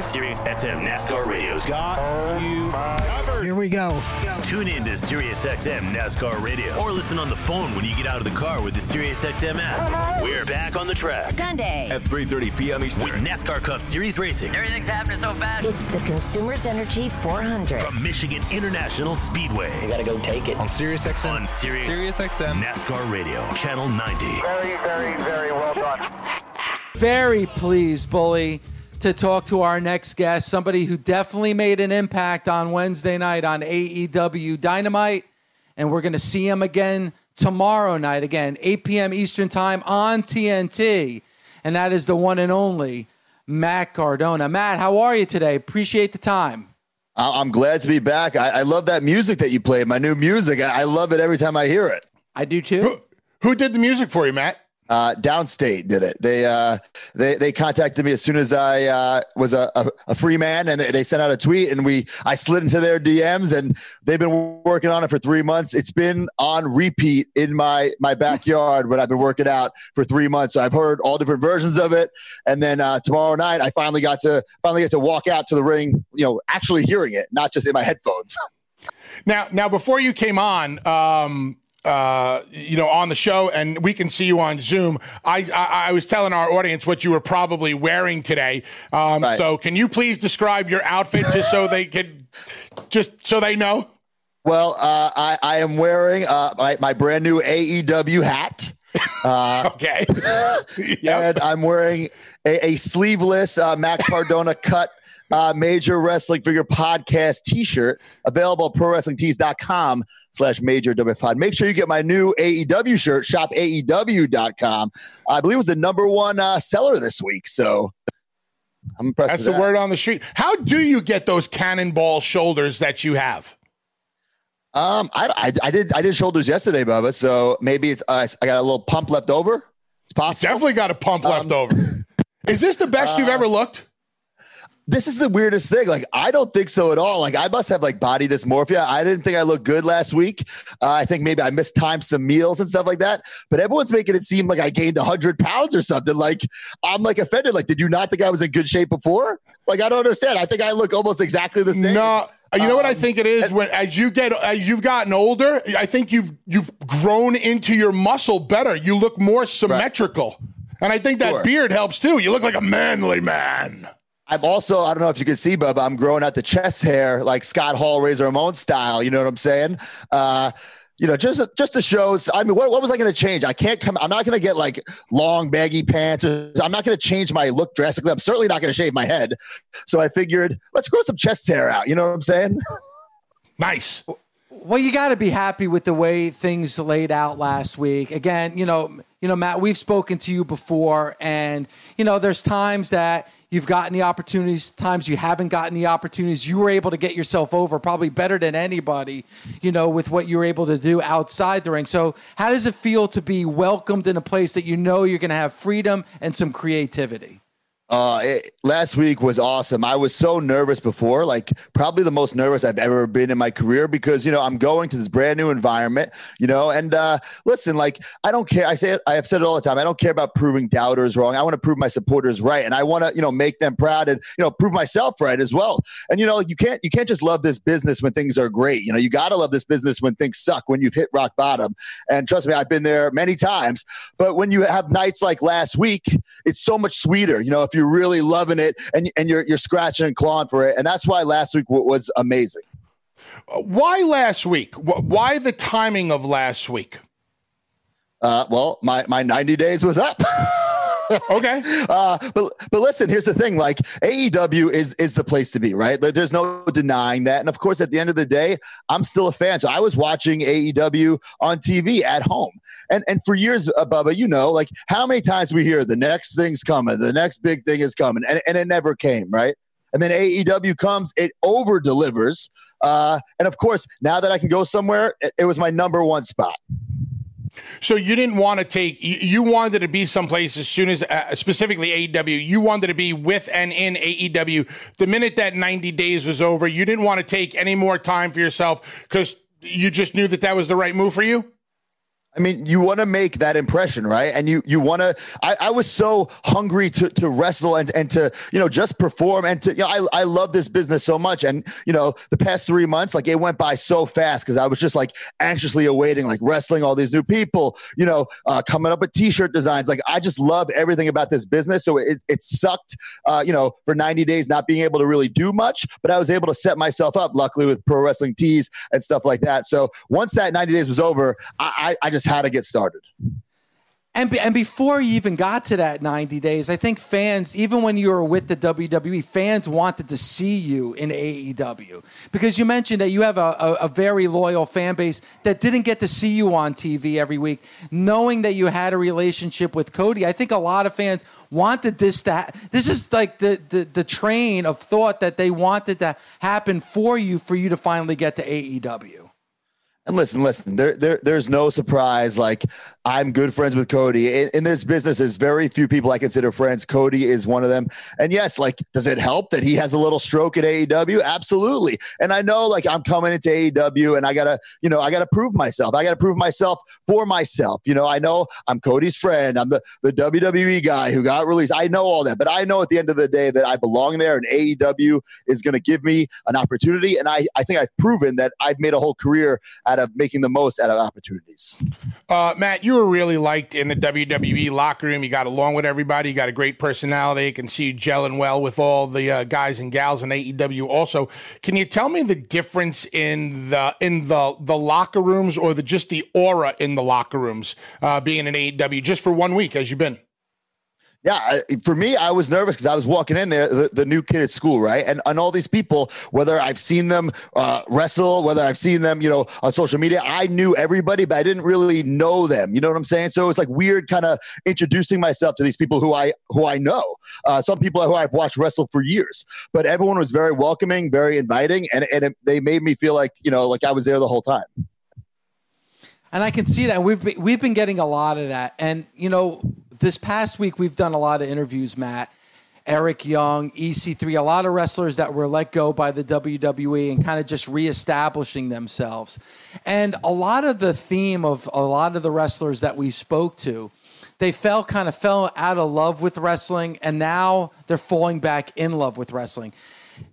Sirius X M NASCAR Radio's got you covered. Here we go. Tune in to Sirius X M NASCAR Radio or listen on the phone when you get out of the car with the Sirius X M app. We're back on the track. Sunday at three thirty p.m. Eastern with NASCAR Cup Series Racing. Everything's happening so fast. It's the Consumers Energy four hundred. From Michigan International Speedway. You gotta go take it. On Sirius X M. On Sirius, Sirius X M. NASCAR Radio. Channel ninety. Very, very, very well done. Very pleased, Bully, to talk to our next guest, somebody who definitely made an impact on Wednesday night on A E W Dynamite, and we're going to see him again tomorrow night, again, eight p.m. Eastern time on T N T, and that is the one and only Matt Cardona. Matt, how are you today? Appreciate the time. I'm glad to be back. I, I love that music that you played, my new music. I, I love it every time I hear it. I do, too. Who, who did the music for you, Matt? Uh, Downstate did it. They uh, they they contacted me as soon as I uh, was a, a, a free man, and they, they sent out a tweet, and we I slid into their D Ms, and they've been working on it for three months. It's been on repeat in my my backyard when I've been working out for three months. So I've heard all different versions of it, and then uh, tomorrow night I finally got to finally get to walk out to the ring, you know, actually hearing it, not just in my headphones. Now, now before you came on, um, uh, you know, on the show, and we can see you on Zoom. I, I, I was telling our audience what you were probably wearing today. Um, right. So can you please describe your outfit just so they can, just so they know? Well, uh, I, I am wearing uh, my, my brand new A E W hat. Uh, okay. Yep. And I'm wearing a, a sleeveless uh, Matt Cardona cut uh, Major Wrestling Figure Podcast T-shirt, available at pro wrestling tees dot com. Slash major W five. Make sure you get my new A E W shirt, shop A E W dot com. I believe it was the number one uh, seller this week. So I'm impressed. That's with the that. Word on the street. How do you get those cannonball shoulders that you have? Um, I, I, I did I did shoulders yesterday, Bubba. So maybe it's uh, I got a little pump left over. It's possible. You definitely got a pump um, left over. Is this the best uh, you've ever looked? This is the weirdest thing. Like, I don't think so at all. Like, I must have like body dysmorphia. I didn't think I looked good last week. Uh, I think maybe I mistimed some meals and stuff like that, but everyone's making it seem like I gained a hundred pounds or something. Like, I'm like offended. Like, did you not think I was in good shape before? Like, I don't understand. I think I look almost exactly the same. No, you know um, what I think it is when, as you get, as you've gotten older, I think you've, you've grown into your muscle better. You look more symmetrical. Right. And I think that sure. beard helps too. You look like a manly man. I'm also, I don't know if you can see, Bubba, I'm growing out the chest hair like Scott Hall, Razor Ramon style. You know what I'm saying? Uh, you know, just just to show, I mean, what, what was I going to change? I can't come, I'm not going to get like long baggy pants. Or, I'm not going to change my look drastically. I'm certainly not going to shave my head. So I figured, let's grow some chest hair out. You know what I'm saying? Nice. Well, you got to be happy with the way things laid out last week. Again, you know, you know, Matt, we've spoken to you before, and, you know, there's times that you've gotten the opportunities, times you haven't gotten the opportunities. You were able to get yourself over probably better than anybody, you know, with what you were able to do outside the ring. So how does it feel to be welcomed in a place that you know you're going to have freedom and some creativity? Uh, it, last week was awesome. I was so nervous before, like probably the most nervous I've ever been in my career because, you know, I'm going to this brand new environment, you know, and uh, listen, like, I don't care. I say it, I have said it all the time. I don't care about proving doubters wrong. I want to prove my supporters right. And I want to, you know, make them proud and, you know, prove myself right as well. And, you know, you can't, you can't just love this business when things are great. You know, you got to love this business when things suck, when you've hit rock bottom. And trust me, I've been there many times, but when you have nights like last week, it's so much sweeter. You know, if you You're really loving it and and you're you're scratching and clawing for it, and that's why last week w- was amazing. Why last week? Why the timing of last week? Uh, well, my my ninety days was up. Okay. Uh, but but listen, here's the thing. Like, A E W is is the place to be, right? There's no denying that. And of course, at the end of the day, I'm still a fan. So I was watching A E W on T V at home. And and for years, uh, Bubba, you know, like how many times we hear the next thing's coming, the next big thing is coming, and, and it never came, right? And then A E W comes, it over delivers. Uh, and of course, now that I can go somewhere, it, it was my number one spot. So you didn't want to take, you wanted to be someplace as soon as, uh, specifically A E W, you wanted to be with and in A E W. The minute that ninety days was over, you didn't want to take any more time for yourself because you just knew that that was the right move for you? I mean, you want to make that impression, right? And you you want to, I, I was so hungry to to wrestle and, and to, you know, just perform and to, you know, I, I love this business so much. And, you know, the past three months, like it went by so fast because I was just like anxiously awaiting, like wrestling all these new people, you know, uh, coming up with t-shirt designs. Like I just love everything about this business. So it, it sucked, uh, you know, for ninety days, not being able to really do much, but I was able to set myself up luckily with pro wrestling tees and stuff like that. So once that ninety days was over, I, I, I just, how to get started. And be, and before you even got to that ninety days, I think fans, even when you were with the W W E, fans wanted to see you in A E W because you mentioned that you have a, a, a very loyal fan base that didn't get to see you on T V every week. Knowing that you had a relationship with Cody, I think a lot of fans wanted this to ha- this is like the, the, the train of thought that they wanted to happen for you, for you to finally get to A E W. And listen, listen, there, there, there's no surprise. Like I'm good friends with Cody. In, in this business, there's very few people I consider friends. Cody is one of them. And yes, like, does it help that he has a little stroke at A E W? Absolutely. And I know, like, I'm coming into A E W and I gotta, you know, I gotta prove myself. I gotta prove myself for myself. You know, I know I'm Cody's friend. I'm the, the W W E guy who got released. I know all that, but I know at the end of the day that I belong there, and A E W is going to give me an opportunity. And I, I think I've proven that I've made a whole career out of making the most out of opportunities. Uh, Matt, you were really liked in the W W E locker room. You got along with everybody. You got a great personality. I can see you gelling well with all the uh, guys and gals in A E W also. Can you tell me the difference in the in the, the locker rooms, or the just the aura in the locker rooms uh, being in A E W just for one week as you've been? Yeah, for me, I was nervous because I was walking in there, the, the new kid at school, right? And and all these people, whether I've seen them uh, wrestle, whether I've seen them, you know, on social media, I knew everybody, but I didn't really know them. You know what I'm saying? So it's like weird, kind of introducing myself to these people who I who I know. Uh, some people who I've watched wrestle for years, but everyone was very welcoming, very inviting, and and it, they made me feel like, you know, like I was there the whole time. And I can see that. We've been, we've been getting a lot of that, and you know. This past week, we've done a lot of interviews, Matt, Eric Young, E C three, a lot of wrestlers that were let go by the W W E and kind of just reestablishing themselves. And a lot of the theme of a lot of the wrestlers that we spoke to, they fell kind of fell out of love with wrestling, and now they're falling back in love with wrestling.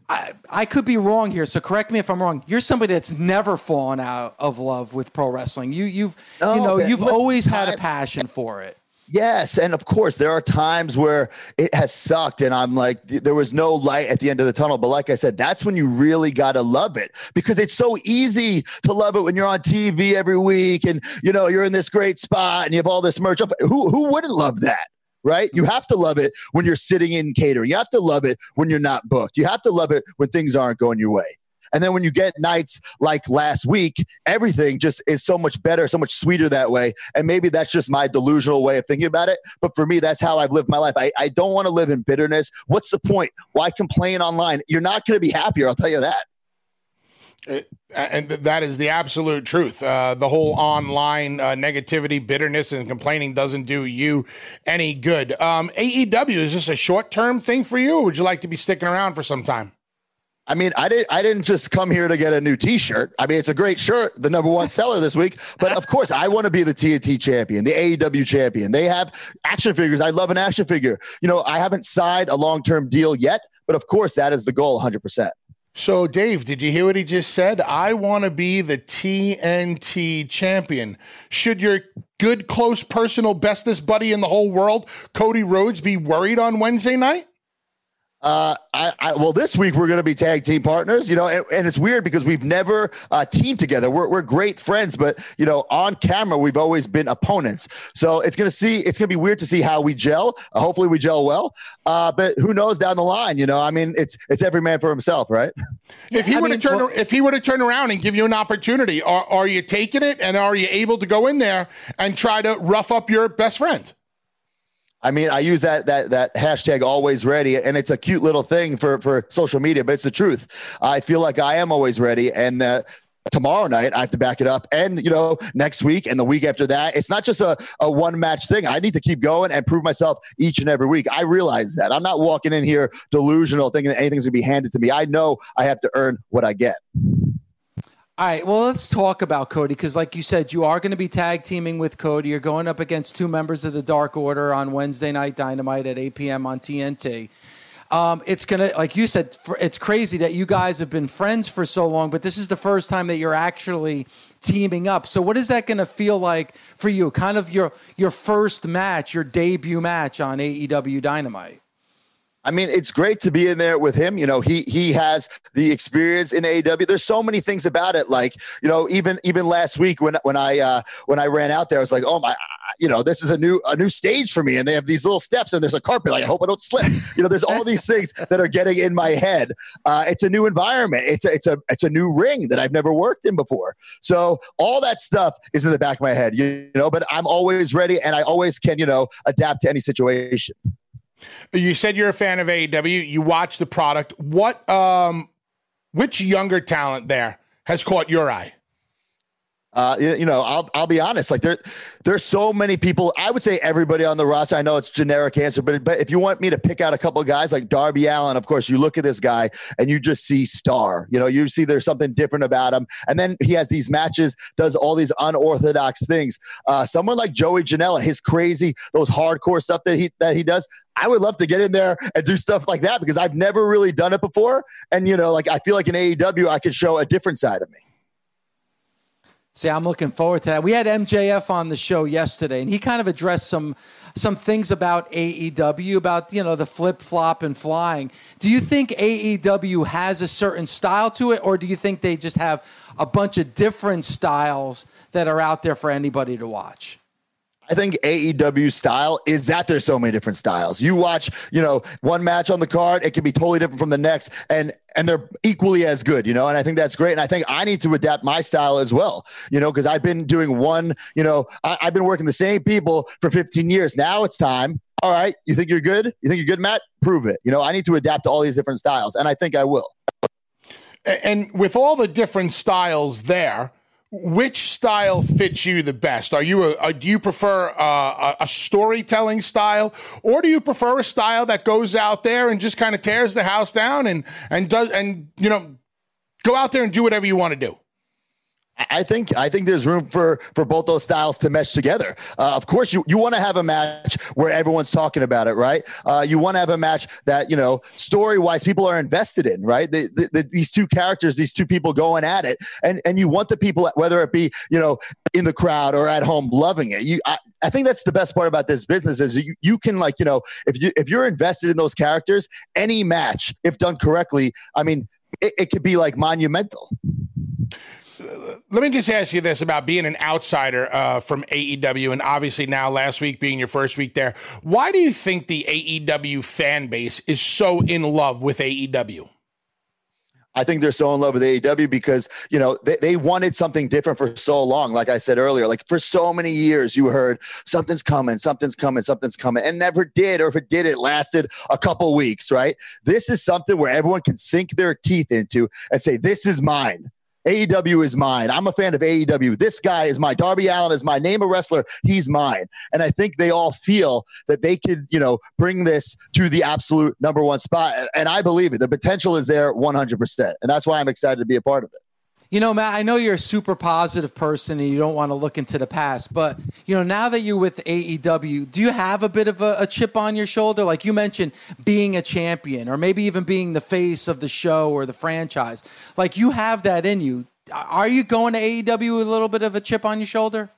I, I could be wrong here, so correct me if I'm wrong. You're somebody that's never fallen out of love with pro wrestling. You, you've, oh, you know, man. You've always had a passion for it. Yes. And of course, there are times where it has sucked and I'm like, there was no light at the end of the tunnel. But like I said, that's when you really got to love it, because it's so easy to love it when you're on T V every week and, you know, you're in this great spot and you have all this merch. Who, who wouldn't love that? Right? You have to love it when you're sitting in catering. You have to love it when you're not booked. You have to love it when things aren't going your way. And then when you get nights like last week, everything just is so much better, so much sweeter that way. And maybe that's just my delusional way of thinking about it. But for me, that's how I've lived my life. I, I don't want to live in bitterness. What's the point? Why complain online? You're not going to be happier. I'll tell you that. It, and that is the absolute truth. Uh, the whole online uh, negativity, bitterness, and complaining doesn't do you any good. Um, A E W, is this a short-term thing for you, or would you like to be sticking around for some time? I mean, I didn't I didn't just come here to get a new T-shirt. I mean, it's a great shirt, the number one seller this week. But, of course, I want to be the T N T champion, the A E W champion. They have action figures. I love an action figure. You know, I haven't signed a long-term deal yet, but, of course, that is the goal one hundred percent. So, Dave, did you hear what he just said? I want to be the T N T champion. Should your good, close, personal, bestest buddy in the whole world, Cody Rhodes, be worried on Wednesday night? Uh, I, I, well, this week we're going to be tag team partners, you know, and, and it's weird because we've never uh, teamed together. We're, we're great friends, but you know, on camera, we've always been opponents. So it's going to see, it's going to be weird to see how we gel. Uh, hopefully we gel well, uh, but who knows down the line, you know, I mean, it's, it's every man for himself, right? If he were to turn, well, if he were to turn around and give you an opportunity, are, are you taking it, and are you able to go in there and try to rough up your best friend? I mean, I use that that that hashtag always ready, and it's a cute little thing for, for social media, but it's the truth. I feel like I am always ready, and uh, tomorrow night I have to back it up, and you know, next week and the week after that. It's not just a, a one match thing. I need to keep going and prove myself each and every week. I realize that. I'm not walking in here delusional thinking that anything's going to be handed to me. I know I have to earn what I get. All right, well, let's talk about Cody, because like you said, you are going to be tag teaming with Cody. You're going up against two members of the Dark Order on Wednesday Night Dynamite at eight p.m. on T N T. Um, it's going to, like you said, for, it's crazy that you guys have been friends for so long, but this is the first time that you're actually teaming up. So what is that going to feel like for you? Kind of your your first match, your debut match on A E W Dynamite. I mean, it's great to be in there with him. You know, he he has the experience in A E W. There's so many things about it. Like, you know, even even last week when when I uh, when I ran out there, I was like, oh my, you know, this is a new a new stage for me. And they have these little steps, and there's a carpet. Like, I hope I don't slip. You know, there's all these things that are getting in my head. Uh, it's a new environment. It's a, it's a it's a new ring that I've never worked in before. So all that stuff is in the back of my head, you know. But I'm always ready, and I always can, you know, adapt to any situation. You said you're a fan of A E W. You watch the product. What, um, which younger talent there has caught your eye? Uh, you know, I'll I'll be honest. Like there, there's so many people. I would say everybody on the roster. I know it's generic answer, but but if you want me to pick out a couple of guys like Darby Allin, of course, you look at this guy and you just see star. You know, you see there's something different about him, and then he has these matches, does all these unorthodox things. Uh, someone like Joey Janela, his crazy, those hardcore stuff that he that he does. I would love to get in there and do stuff like that because I've never really done it before, and you know, like I feel like in A E W, I could show a different side of me. See, I'm looking forward to that. We had M J F on the show yesterday, and he kind of addressed some some things about A E W, about, you know, the flip-flop and flying. Do you think A E W has a certain style to it, or do you think they just have a bunch of different styles that are out there for anybody to watch? I think A E W style is that there's so many different styles. You watch, you know, one match on the card, it can be totally different from the next, and and they're equally as good, you know, and I think that's great. And I think I need to adapt my style as well, you know, because I've been doing one, you know, I, I've been working the same people for fifteen years. Now it's time. All right. You think you're good? You think you're good, Matt? Prove it. You know, I need to adapt to all these different styles, and I think I will. And with all the different styles there, which style fits you the best? Are you a, a do you prefer uh, a storytelling style, or do you prefer a style that goes out there and just kind of tears the house down and and does and you know go out there and do whatever you want to do? I think I think there's room for, for both those styles to mesh together. Uh, of course, you, you want to have a match where everyone's talking about it, right? Uh, you want to have a match that, you know, story-wise, people are invested in, right? The, the, the, these two characters, these two people going at it. And and you want the people, whether it be, you know, in the crowd or at home, loving it. You, I, I think that's the best part about this business is you, you can, like, you know, if, you, if you're invested in those characters, any match, if done correctly, I mean, it, it could be, like, monumental. Let me just ask you this about being an outsider uh, from A E W, and obviously now last week being your first week there. Why do you think the A E W fan base is so in love with A E W? I think they're so in love with A E W because, you know, they, they wanted something different for so long. Like I said earlier, like for so many years, you heard something's coming, something's coming, something's coming, and never did. Or if it did, it lasted a couple weeks, right? This is something where everyone can sink their teeth into and say, this is mine. A E W is mine. I'm a fan of A E W. This guy is my Darby Allin is my name, a wrestler. He's mine. And I think they all feel that they could, you know, bring this to the absolute number one spot. And I believe it. The potential is there one hundred percent. And that's why I'm excited to be a part of it. You know, Matt, I know you're a super positive person and you don't want to look into the past, but, you know, now that you're with A E W, do you have a bit of a, a chip on your shoulder? Like you mentioned being a champion or maybe even being the face of the show or the franchise. Like you have that in you. Are you going to A E W with a little bit of a chip on your shoulder?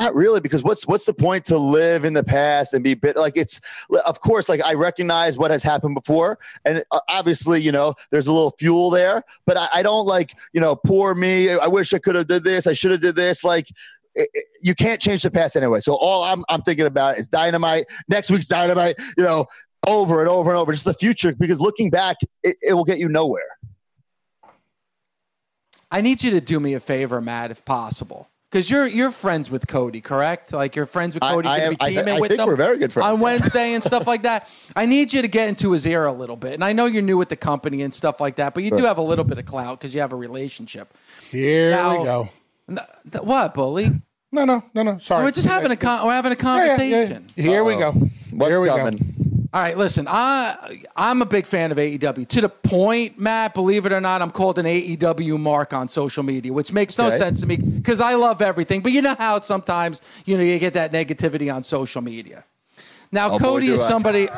Not really, because what's what's the point to live in the past and be bit like it's of course, like I recognize what has happened before. And obviously, you know, there's a little fuel there, but I, I don't like, you know, poor me. I wish I could have did this. I should have did this. Like it, it, you can't change the past anyway. So all I'm, I'm thinking about is Dynamite, next week's Dynamite, you know, over and over and over. Just the future, because looking back, it, it will get you nowhere. I need you to do me a favor, Matt, if possible. Because you're you're friends with Cody, correct? Like you're friends with Cody. I, I, am, I, th- I with think we're very good friends on Wednesday and stuff like that. I need you to get into his ear a little bit, and I know you're new with the company and stuff like that, but you sure. do have a little bit of clout because you have a relationship. Here now, we go. Th- th- what, Bully? No, no, no, no. Sorry, we're just having a con- we're having a conversation. Yeah, yeah, yeah. Here Uh-oh. we go. What's here we coming? go. All right, listen, I, I'm a big fan of A E W. To the point, Matt, believe it or not, I'm called an A E W mark on social media, which makes no okay. sense to me because I love everything. But you know how sometimes, you know, you get that negativity on social media. Now, oh, Cody boy, is somebody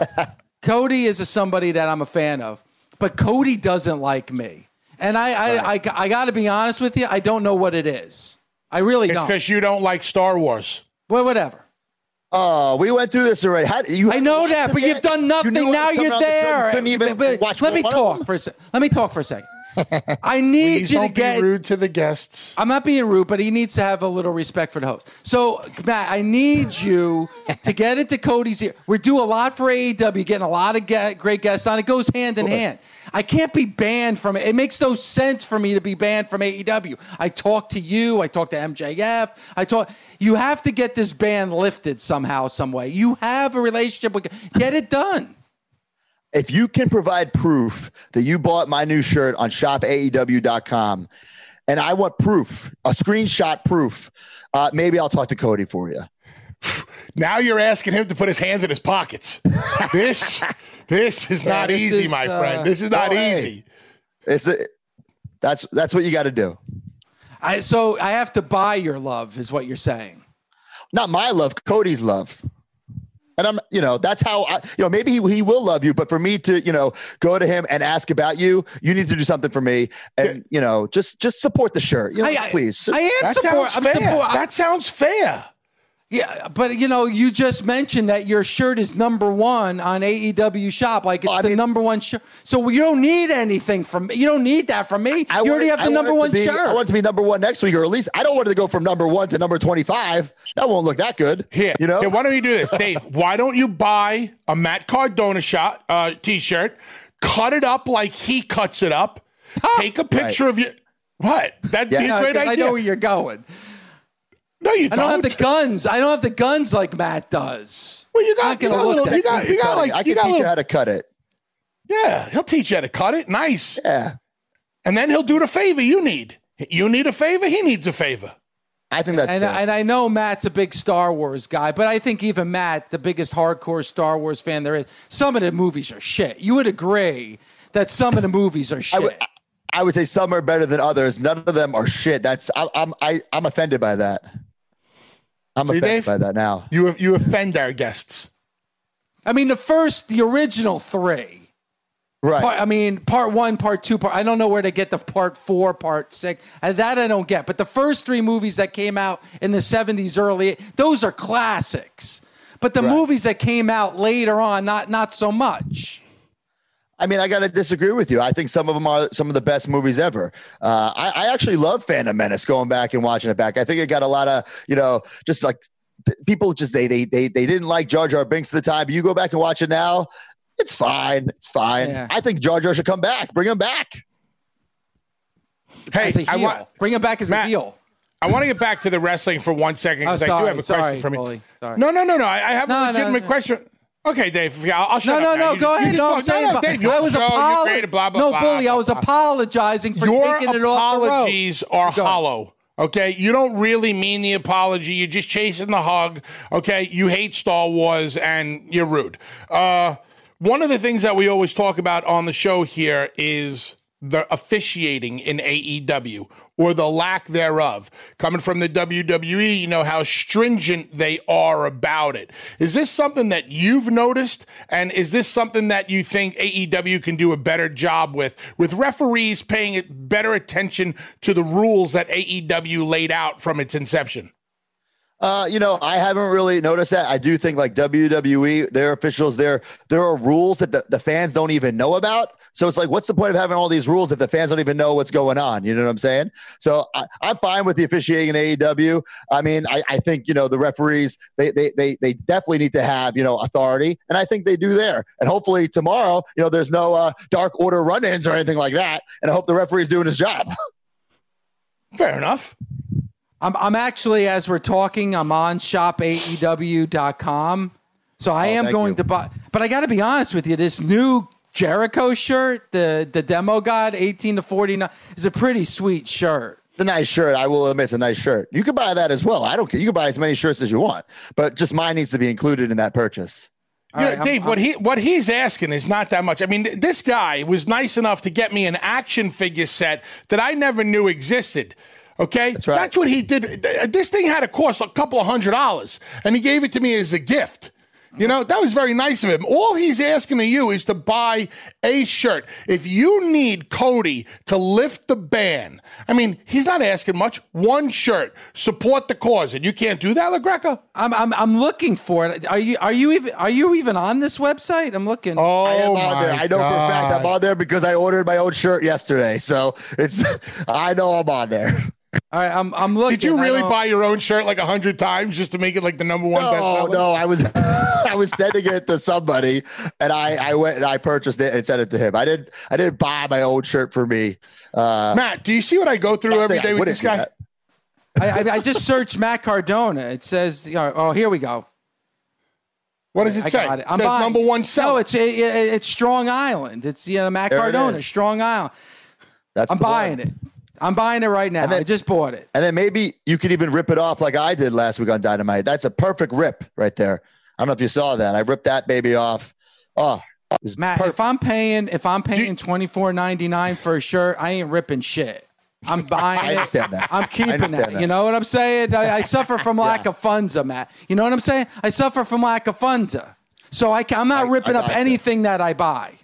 Cody is a somebody that I'm a fan of, but Cody doesn't like me. And I, I, right. I, I got to be honest with you, I don't know what it is. I really it's don't. It's because you don't like Star Wars. Well, whatever. Oh, we went through this already. How, you I know that, but you've done nothing. You now you're there. The even but, but, let me talk for a se- Let me talk for a second. I need Please you don't to get be rude to the guests. I'm not being rude, but he needs to have a little respect for the host. So, Matt, I need you to get into Cody's ear. We do a lot for A E W, getting a lot of get, great guests on. It goes hand in hand. I can't be banned from it. It makes no sense for me to be banned from A E W. I talk to you. I talk to M J F. I talk. You have to get this ban lifted somehow, some way. You have a relationship with. Get it done. If you can provide proof that you bought my new shirt on shop A E W dot com And I want proof, a screenshot proof. Uh, maybe I'll talk to Cody for you. Now you're asking him to put his hands in his pockets. This this is yeah, not this easy, is, my uh, friend. This is not no, easy. Hey, it's a, that's that's what you got to do. I so I have to buy your love is what you're saying. Not my love, Cody's love. And I'm, you know, that's how I, you know, maybe he, he will love you, but for me to, you know, go to him and ask about you, you need to do something for me. And, you know, just, just support the shirt. You know, I, please. I, I am that support. Sounds fair. Support. That sounds fair. Yeah. But you know, you just mentioned that your shirt is number one on A E W shop. Like it's well, the mean, number one shirt. So you don't need anything from me. You don't need that from me. I, I you already have it, the number one be, shirt. I want it to be number one next week, or at least I don't want it to go from number one to number twenty-five. That won't look that good. Here, you know, yeah, why don't you do this, Dave? Why don't you buy a Matt Cardona shot, uh, t-shirt, cut it up like he cuts it up. Oh, take a picture right. of you. What? That'd yeah. be a great no, idea. I know where you're going. No, you don't. I don't have the guns. I don't have the guns like Matt does. Well, you got, you got, little, you got, you got like, I can you got teach little, you how to cut it. Yeah, he'll teach you how to cut it. Nice. Yeah. And then he'll do the favor you need. You need a favor. He needs a favor. I think that's and, and I know Matt's a big Star Wars guy, but I think even Matt, the biggest hardcore Star Wars fan there is, some of the movies are shit. You would agree that some of the movies are shit. I would, I, I would say some are better than others. None of them are shit. That's I, I'm I, I'm offended by that. I'm See, offended Dave, by that now. You you offend our guests. I mean, the first, the original three. Right. Part, I mean, part one, part two, part. I don't know where to get the part four, part six. And that I don't get. But the first three movies that came out in the seventies, early, those are classics. But the right. movies that came out later on, not not so much. I mean, I got to disagree with you. I think some of them are some of the best movies ever. Uh, I, I actually love Phantom Menace, going back and watching it back. I think it got a lot of, you know, just like th- people just, they, they, they, they didn't like Jar Jar Binks at the time. You go back and watch it now. It's fine. It's fine. Yeah. I think Jar Jar should come back. Bring him back. Hey, I want bring him back as Matt, a heel. I want to get back to the wrestling for one second. Cause oh, sorry, I do have a sorry, question for me. Bully, sorry. No, no, no, no. I, I have no, a legitimate no, no. question. Okay, Dave, I'll, I'll shut no, up. No, no, no, go ahead. No, I'm saying, no, no, Dave, I was apologizing. Apolog- no, Bully, I was apologizing for your taking it off the road. Your apologies are go. hollow, okay? You don't really mean the apology. You're just chasing the hug, okay? You hate Star Wars, and you're rude. Uh, one of the things that we always talk about on the show here is the officiating in A E W, or the lack thereof. Coming from the W W E, you know how stringent they are about it. Is this something that you've noticed? And is this something that you think A E W can do a better job with, with referees paying better attention to the rules that A E W laid out from its inception? Uh, you know, I haven't really noticed that. I do think like W W E, their officials, there there are rules that the, the fans don't even know about. So it's like, what's the point of having all these rules if the fans don't even know what's going on? You know what I'm saying? So I, I'm fine with the officiating in A E W. I mean, I, I think, you know, the referees, they, they they they definitely need to have, you know, authority. And I think they do there. And hopefully tomorrow, you know, there's no uh, Dark Order run-ins or anything like that. And I hope the referee's doing his job. Fair enough. I'm I'm actually, as we're talking, I'm on shop A E W dot com. So I oh, am going you. to buy. But I got to be honest with you, this new Jericho shirt, the the Demo God eighteen to forty-nine, is a pretty sweet shirt. It's a nice shirt. I will admit it's a nice shirt. You can buy that as well. I don't care. You can buy as many shirts as you want, but just mine needs to be included in that purchase. You know, right, Dave, I'm, I'm, what he what he's asking is not that much. I mean, th- this guy was nice enough to get me an action figure set that I never knew existed. Okay, that's, right. that's what he did. This thing had to cost a couple of hundred dollars, and he gave it to me as a gift. You know, that was very nice of him. All he's asking of you is to buy a shirt. If you need Cody to lift the ban, I mean, he's not asking much. One shirt. Support the cause. And you can't do that, LaGreca? I'm I'm I'm looking for it. Are you are you even are you even on this website? I'm looking. Oh, I am on there. I know for a fact I'm on there because I ordered my own shirt yesterday. So it's I know I'm on there. All right, I'm I'm looking. Did you really buy your own shirt like a hundred times just to make it like the number one bestseller? No, no, I was I was sending it to somebody, and I, I went and I purchased it and sent it to him. I didn't I didn't buy my own shirt for me. Uh, Matt, do you see what I go through every day with this guy? I, I I just searched Matt Cardona. It says, oh, here we go. What does it I say? Got it. I'm it says buying. Number one seller. No, it's it, it, it's Strong Island. It's you know Matt there Cardona, Strong Island. That's I'm buying one. it. I'm buying it right now. Then, I just bought it. And then maybe you could even rip it off like I did last week on Dynamite. That's a perfect rip right there. I don't know if you saw that. I ripped that baby off. Oh, it was Matt, perfect. if I'm paying, if I'm paying twenty-four ninety-nine for a shirt, I ain't ripping shit. I'm buying I understand it. That. I'm keeping it. That. You know what I'm saying? I, I suffer from lack yeah. of funza, Matt. You know what I'm saying? I suffer from lack of funza. So I, I'm not I, ripping I up anything that. that I buy.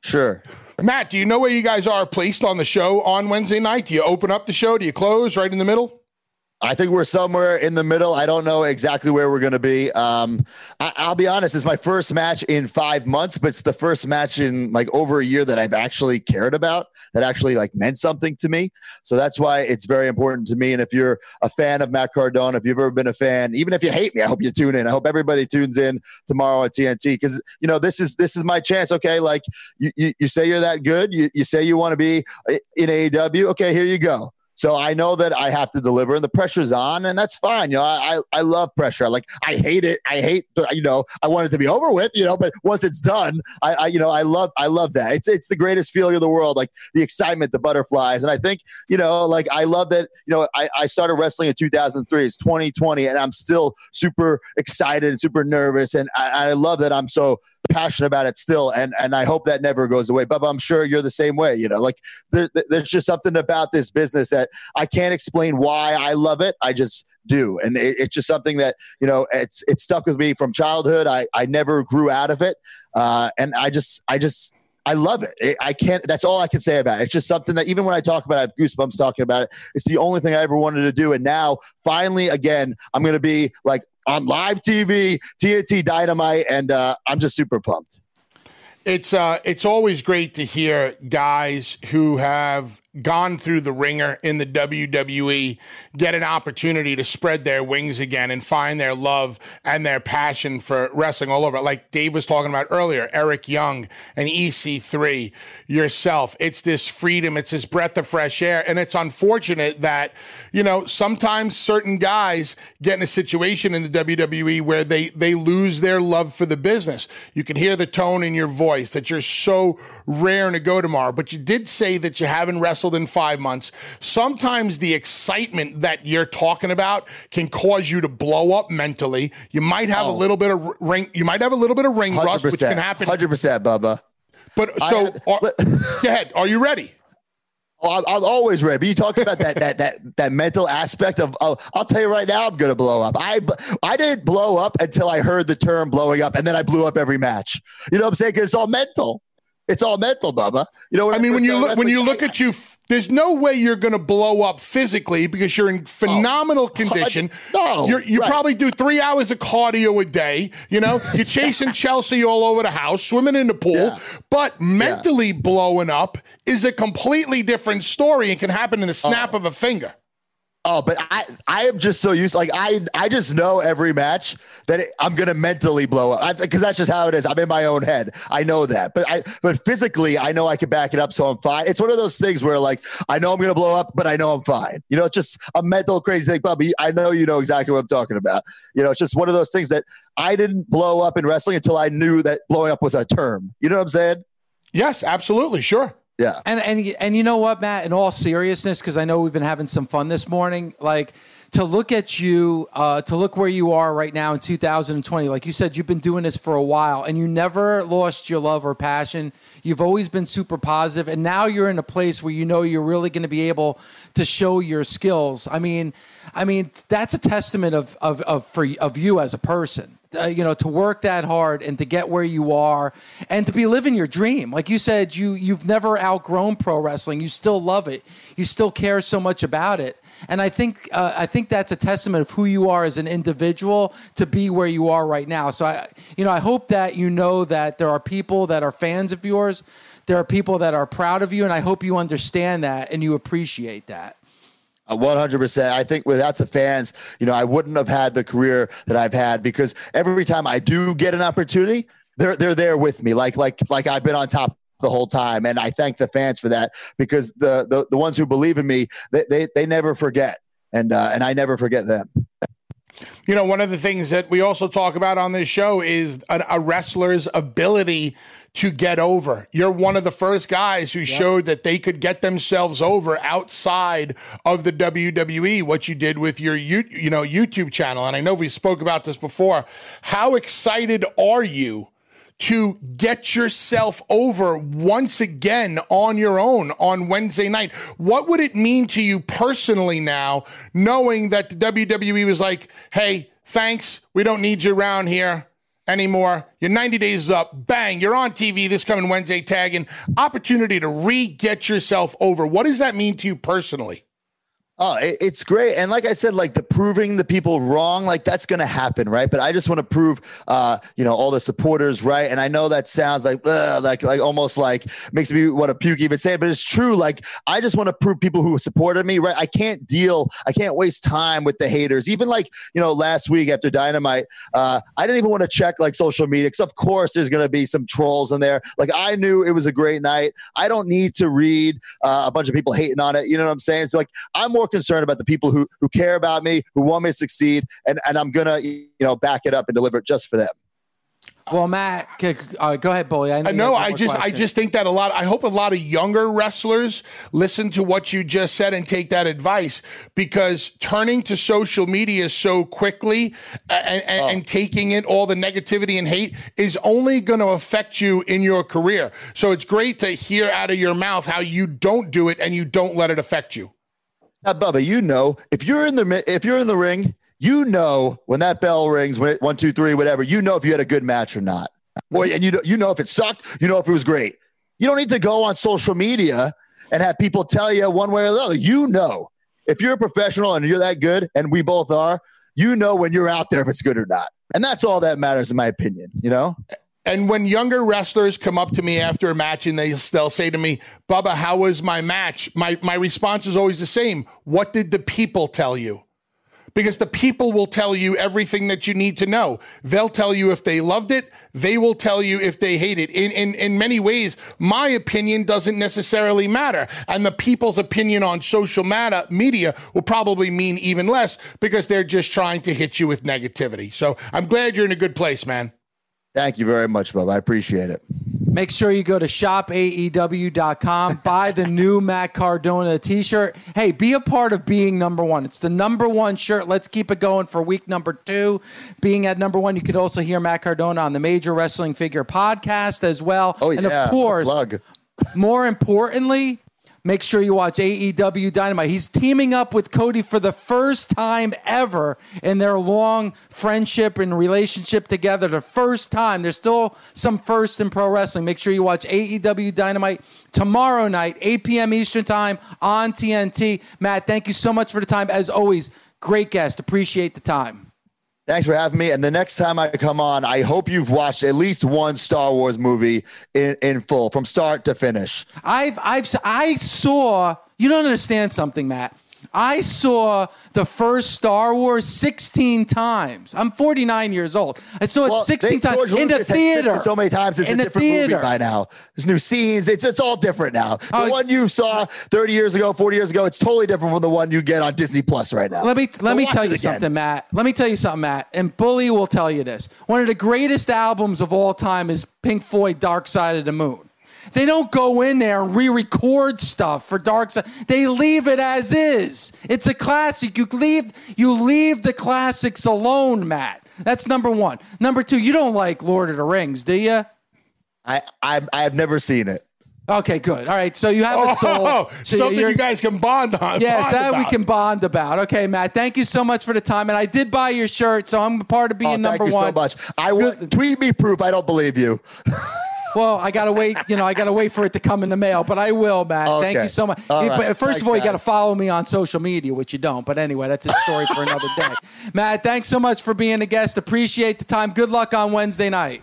Sure. Matt, do you know where you guys are placed on the show on Wednesday night? Do you open up the show? Do you close right in the middle? I think we're somewhere in the middle. I don't know exactly where we're going to be. Um, I, I'll be honest. It's my first match in five months, but it's the first match in like over a year that I've actually cared about, that actually like meant something to me. So that's why it's very important to me. And if you're a fan of Matt Cardona, if you've ever been a fan, even if you hate me, I hope you tune in. I hope everybody tunes in tomorrow at T N T because, you know, this is this is my chance. Okay, like you, you, you say you're that good. You, you say you want to be in A E W. Okay, here you go. So I know that I have to deliver and the pressure's on and that's fine. You know, I, I love pressure. Like I hate it. I hate, you know, I want it to be over with, you know, but once it's done, I, I you know, I love, I love that. It's, it's the greatest feeling in the world. Like the excitement, the butterflies. And I think, you know, like I love that, you know, I, I started wrestling in two thousand three. It's twenty twenty and I'm still super excited and super nervous. And I, I love that I'm so passionate about it still, and and I hope that never goes away. Bubba, I'm sure you're the same way. You know, like there, there's just something about this business that I can't explain why I love it. I just do, and it, it's just something that, you know, it's it's stuck with me from childhood. I I never grew out of it, uh, and I just I just. I love it. it. I can't, that's all I can say about it. It's just something that even when I talk about it, I have goosebumps talking about it. It's the only thing I ever wanted to do. And now finally, again, I'm going to be like on live T V, T N T Dynamite. And uh, I'm just super pumped. It's uh, it's always great to hear guys who have gone through the ringer in the W W E get an opportunity to spread their wings again and find their love and their passion for wrestling all over. Like Dave was talking about earlier, Eric Young and E C three, yourself. It's this freedom. It's this breath of fresh air. And it's unfortunate that, you know, sometimes certain guys get in a situation in the W W E where they, they lose their love for the business. You can hear the tone in your voice that you're so raring to go tomorrow, but you did say that you haven't wrestled in five months. Sometimes the excitement that you're talking about can cause you to blow up mentally. You might have oh. a little bit of ring. You might have a little bit of ring rust, which can happen. one hundred percent, Bubba. But so, have, are, but, go ahead. Are you ready? I'm, I'm always ready. But you talk about that that that that mental aspect of. Oh, I'll tell you right now, I'm gonna blow up. I I didn't blow up until I heard the term blowing up, and then I blew up every match. You know what I'm saying? Because it's all mental. It's all mental, Bubba. You know what I mean? When you look when you look at you, f- there's no way you're going to blow up physically because you're in phenomenal oh. condition. No, you're, you right. probably do three hours of cardio a day. You know, you're chasing yeah. Chelsea all over the house, swimming in the pool. Yeah. But mentally yeah. blowing up is a completely different story and can happen in the snap oh. of a finger. Oh, but I, I am just so used. Like I, I just know every match that it, I'm gonna mentally blow up because that's just how it is. I'm in my own head. I know that, but I, but physically, I know I can back it up, so I'm fine. It's one of those things where like I know I'm gonna blow up, but I know I'm fine. You know, it's just a mental crazy thing, Bubby. I know you know exactly what I'm talking about. You know, it's just one of those things that I didn't blow up in wrestling until I knew that blowing up was a term. You know what I'm saying? Yes, absolutely, sure. Yeah. And, and, and you know what, Matt, in all seriousness, because I know we've been having some fun this morning, like to look at you, uh, to look where you are right now in two thousand twenty, like you said, you've been doing this for a while and you never lost your love or passion. You've always been super positive. And now you're in a place where, you know, you're really going to be able to show your skills. I mean, I mean, that's a testament of, of, of, for, of you as a person. Uh, you know, to work that hard and to get where you are and to be living your dream. Like you said, you, you've never outgrown pro wrestling. You still love it. You still care so much about it. And I think uh, I think that's a testament of who you are as an individual to be where you are right now. So, I, you know, I hope that you know that there are people that are fans of yours. There are people that are proud of you. And I hope you understand that and you appreciate that. one hundred percent. I think without the fans, you know, I wouldn't have had the career that I've had because every time I do get an opportunity, they're they're there with me. Like like like I've been on top the whole time, and I thank the fans for that because the the, the ones who believe in me, they they, they never forget, and uh, and I never forget them. you know, one of the things that we also talk about on this show is a, a wrestler's ability to get over. You're one of the first guys who yep. showed that they could get themselves over outside of the W W E, what you did with your you, you know, YouTube channel. And I know we spoke about this before. How excited are you to get yourself over once again on your own on Wednesday night? What would it mean to you personally now, knowing that the W W E was like, hey, thanks, we don't need you around here anymore. Your ninety days is up. Bang, you're on T V this coming Wednesday, tagging. Opportunity to re-get yourself over. What does that mean to you personally? Oh, it's great. And like I said, like the proving the people wrong, like that's going to happen. Right. But I just want to prove, uh, you know, all the supporters. Right. And I know that sounds like, ugh, like, like almost like makes me want to puke even say it, but it's true. Like, I just want to prove people who supported me. Right. I can't deal. I can't waste time with the haters. Even like, you know, last week after Dynamite, uh, I didn't even want to check like social media, because of course there's going to be some trolls in there. Like, I knew it was a great night. I don't need to read uh, a bunch of people hating on it. You know what I'm saying? So like, I'm more concerned about the people who who care about me, who want me to succeed, and and I'm gonna, you know, back it up and deliver it just for them. Well, Matt, uh, go ahead, Bully. I know. No, I just, question. I just think that a lot. I hope a lot of younger wrestlers listen to what you just said and take that advice, because turning to social media so quickly and, and, oh. and taking in all the negativity and hate is only going to affect you in your career. So it's great to hear out of your mouth how you don't do it and you don't let it affect you. Now, Bubba, you know, if you're in the if you're in the ring, you know when that bell rings, when it, one, two, three, whatever, you know if you had a good match or not. Boy, and you you know if it sucked, you know if it was great. You don't need to go on social media and have people tell you one way or the other. You know, if you're a professional and you're that good, and we both are, you know when you're out there if it's good or not. And that's all that matters, in my opinion, you know? And when younger wrestlers come up to me after a match and they, they'll say to me, Bubba, how was my match? My, my response is always the same. What did the people tell you? Because the people will tell you everything that you need to know. They'll tell you if they loved it. They will tell you if they hate it. In, in, in many ways, my opinion doesn't necessarily matter. And the people's opinion on social matter, media will probably mean even less, because they're just trying to hit you with negativity. So I'm glad you're in a good place, man. Thank you very much, Bob. I appreciate it. Make sure you go to shop A E W dot com, buy the new Matt Cardona t-shirt. Hey, be a part of being number one. It's the number one shirt. Let's keep it going for week number two. Being at number one, you could also hear Matt Cardona on the Major Wrestling Figure Podcast as well. Oh, yeah. And of course, plug. More importantly, make sure you watch A E W Dynamite. He's teaming up with Cody for the first time ever in their long friendship and relationship together. The first time. There's still some first in pro wrestling. Make sure you watch A E W Dynamite tomorrow night, eight p.m. Eastern time on T N T. Matt, thank you so much for the time. As always, great guest. Appreciate the time. Thanks for having me. And the next time I come on, I hope you've watched at least one Star Wars movie in, in full, from start to finish. I've, I've, I saw, you don't understand something, Matt. I saw the first Star Wars sixteen times. I'm forty-nine years old. I saw it well, sixteen they, times in the theater. So many times it's in a the different theater. Movie by now. There's new scenes. It's it's all different now. The oh, one you saw thirty years ago, forty years ago, it's totally different from the one you get on Disney Plus right now. Let me let so me tell you something, Matt. Let me tell you something, Matt. And Bully will tell you this. One of the greatest albums of all time is Pink Floyd, Dark Side of the Moon. They don't go in there and re-record stuff for Dark Side. They leave it as is. It's a classic. You leave you leave the classics alone, Matt. That's number one. Number two, you don't like Lord of the Rings, do you? I I, I have never seen it. Okay, good. All right, so you have oh, a soul. Oh, so something you guys can bond on. Yes, bond that about. We can bond about. Okay, Matt, thank you so much for the time. And I did buy your shirt, so I'm a part of being oh, number one. Thank you one. So much. I will, tweet me proof I don't believe you. Well, I gotta wait. You know, I gotta wait for it to come in the mail, but I will, Matt. Okay. Thank you so much. All right. But first thanks, of all, you gotta follow me on social media, which you don't. But anyway, that's a story for another day. Matt, thanks so much for being a guest. Appreciate the time. Good luck on Wednesday night.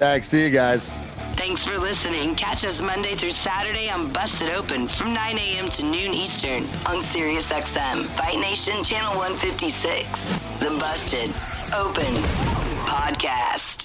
Thanks. See you guys. Thanks for listening. Catch us Monday through Saturday on Busted Open from nine a.m. to noon Eastern on SiriusXM Fight Nation Channel one fifty-six. The Busted Open Podcast.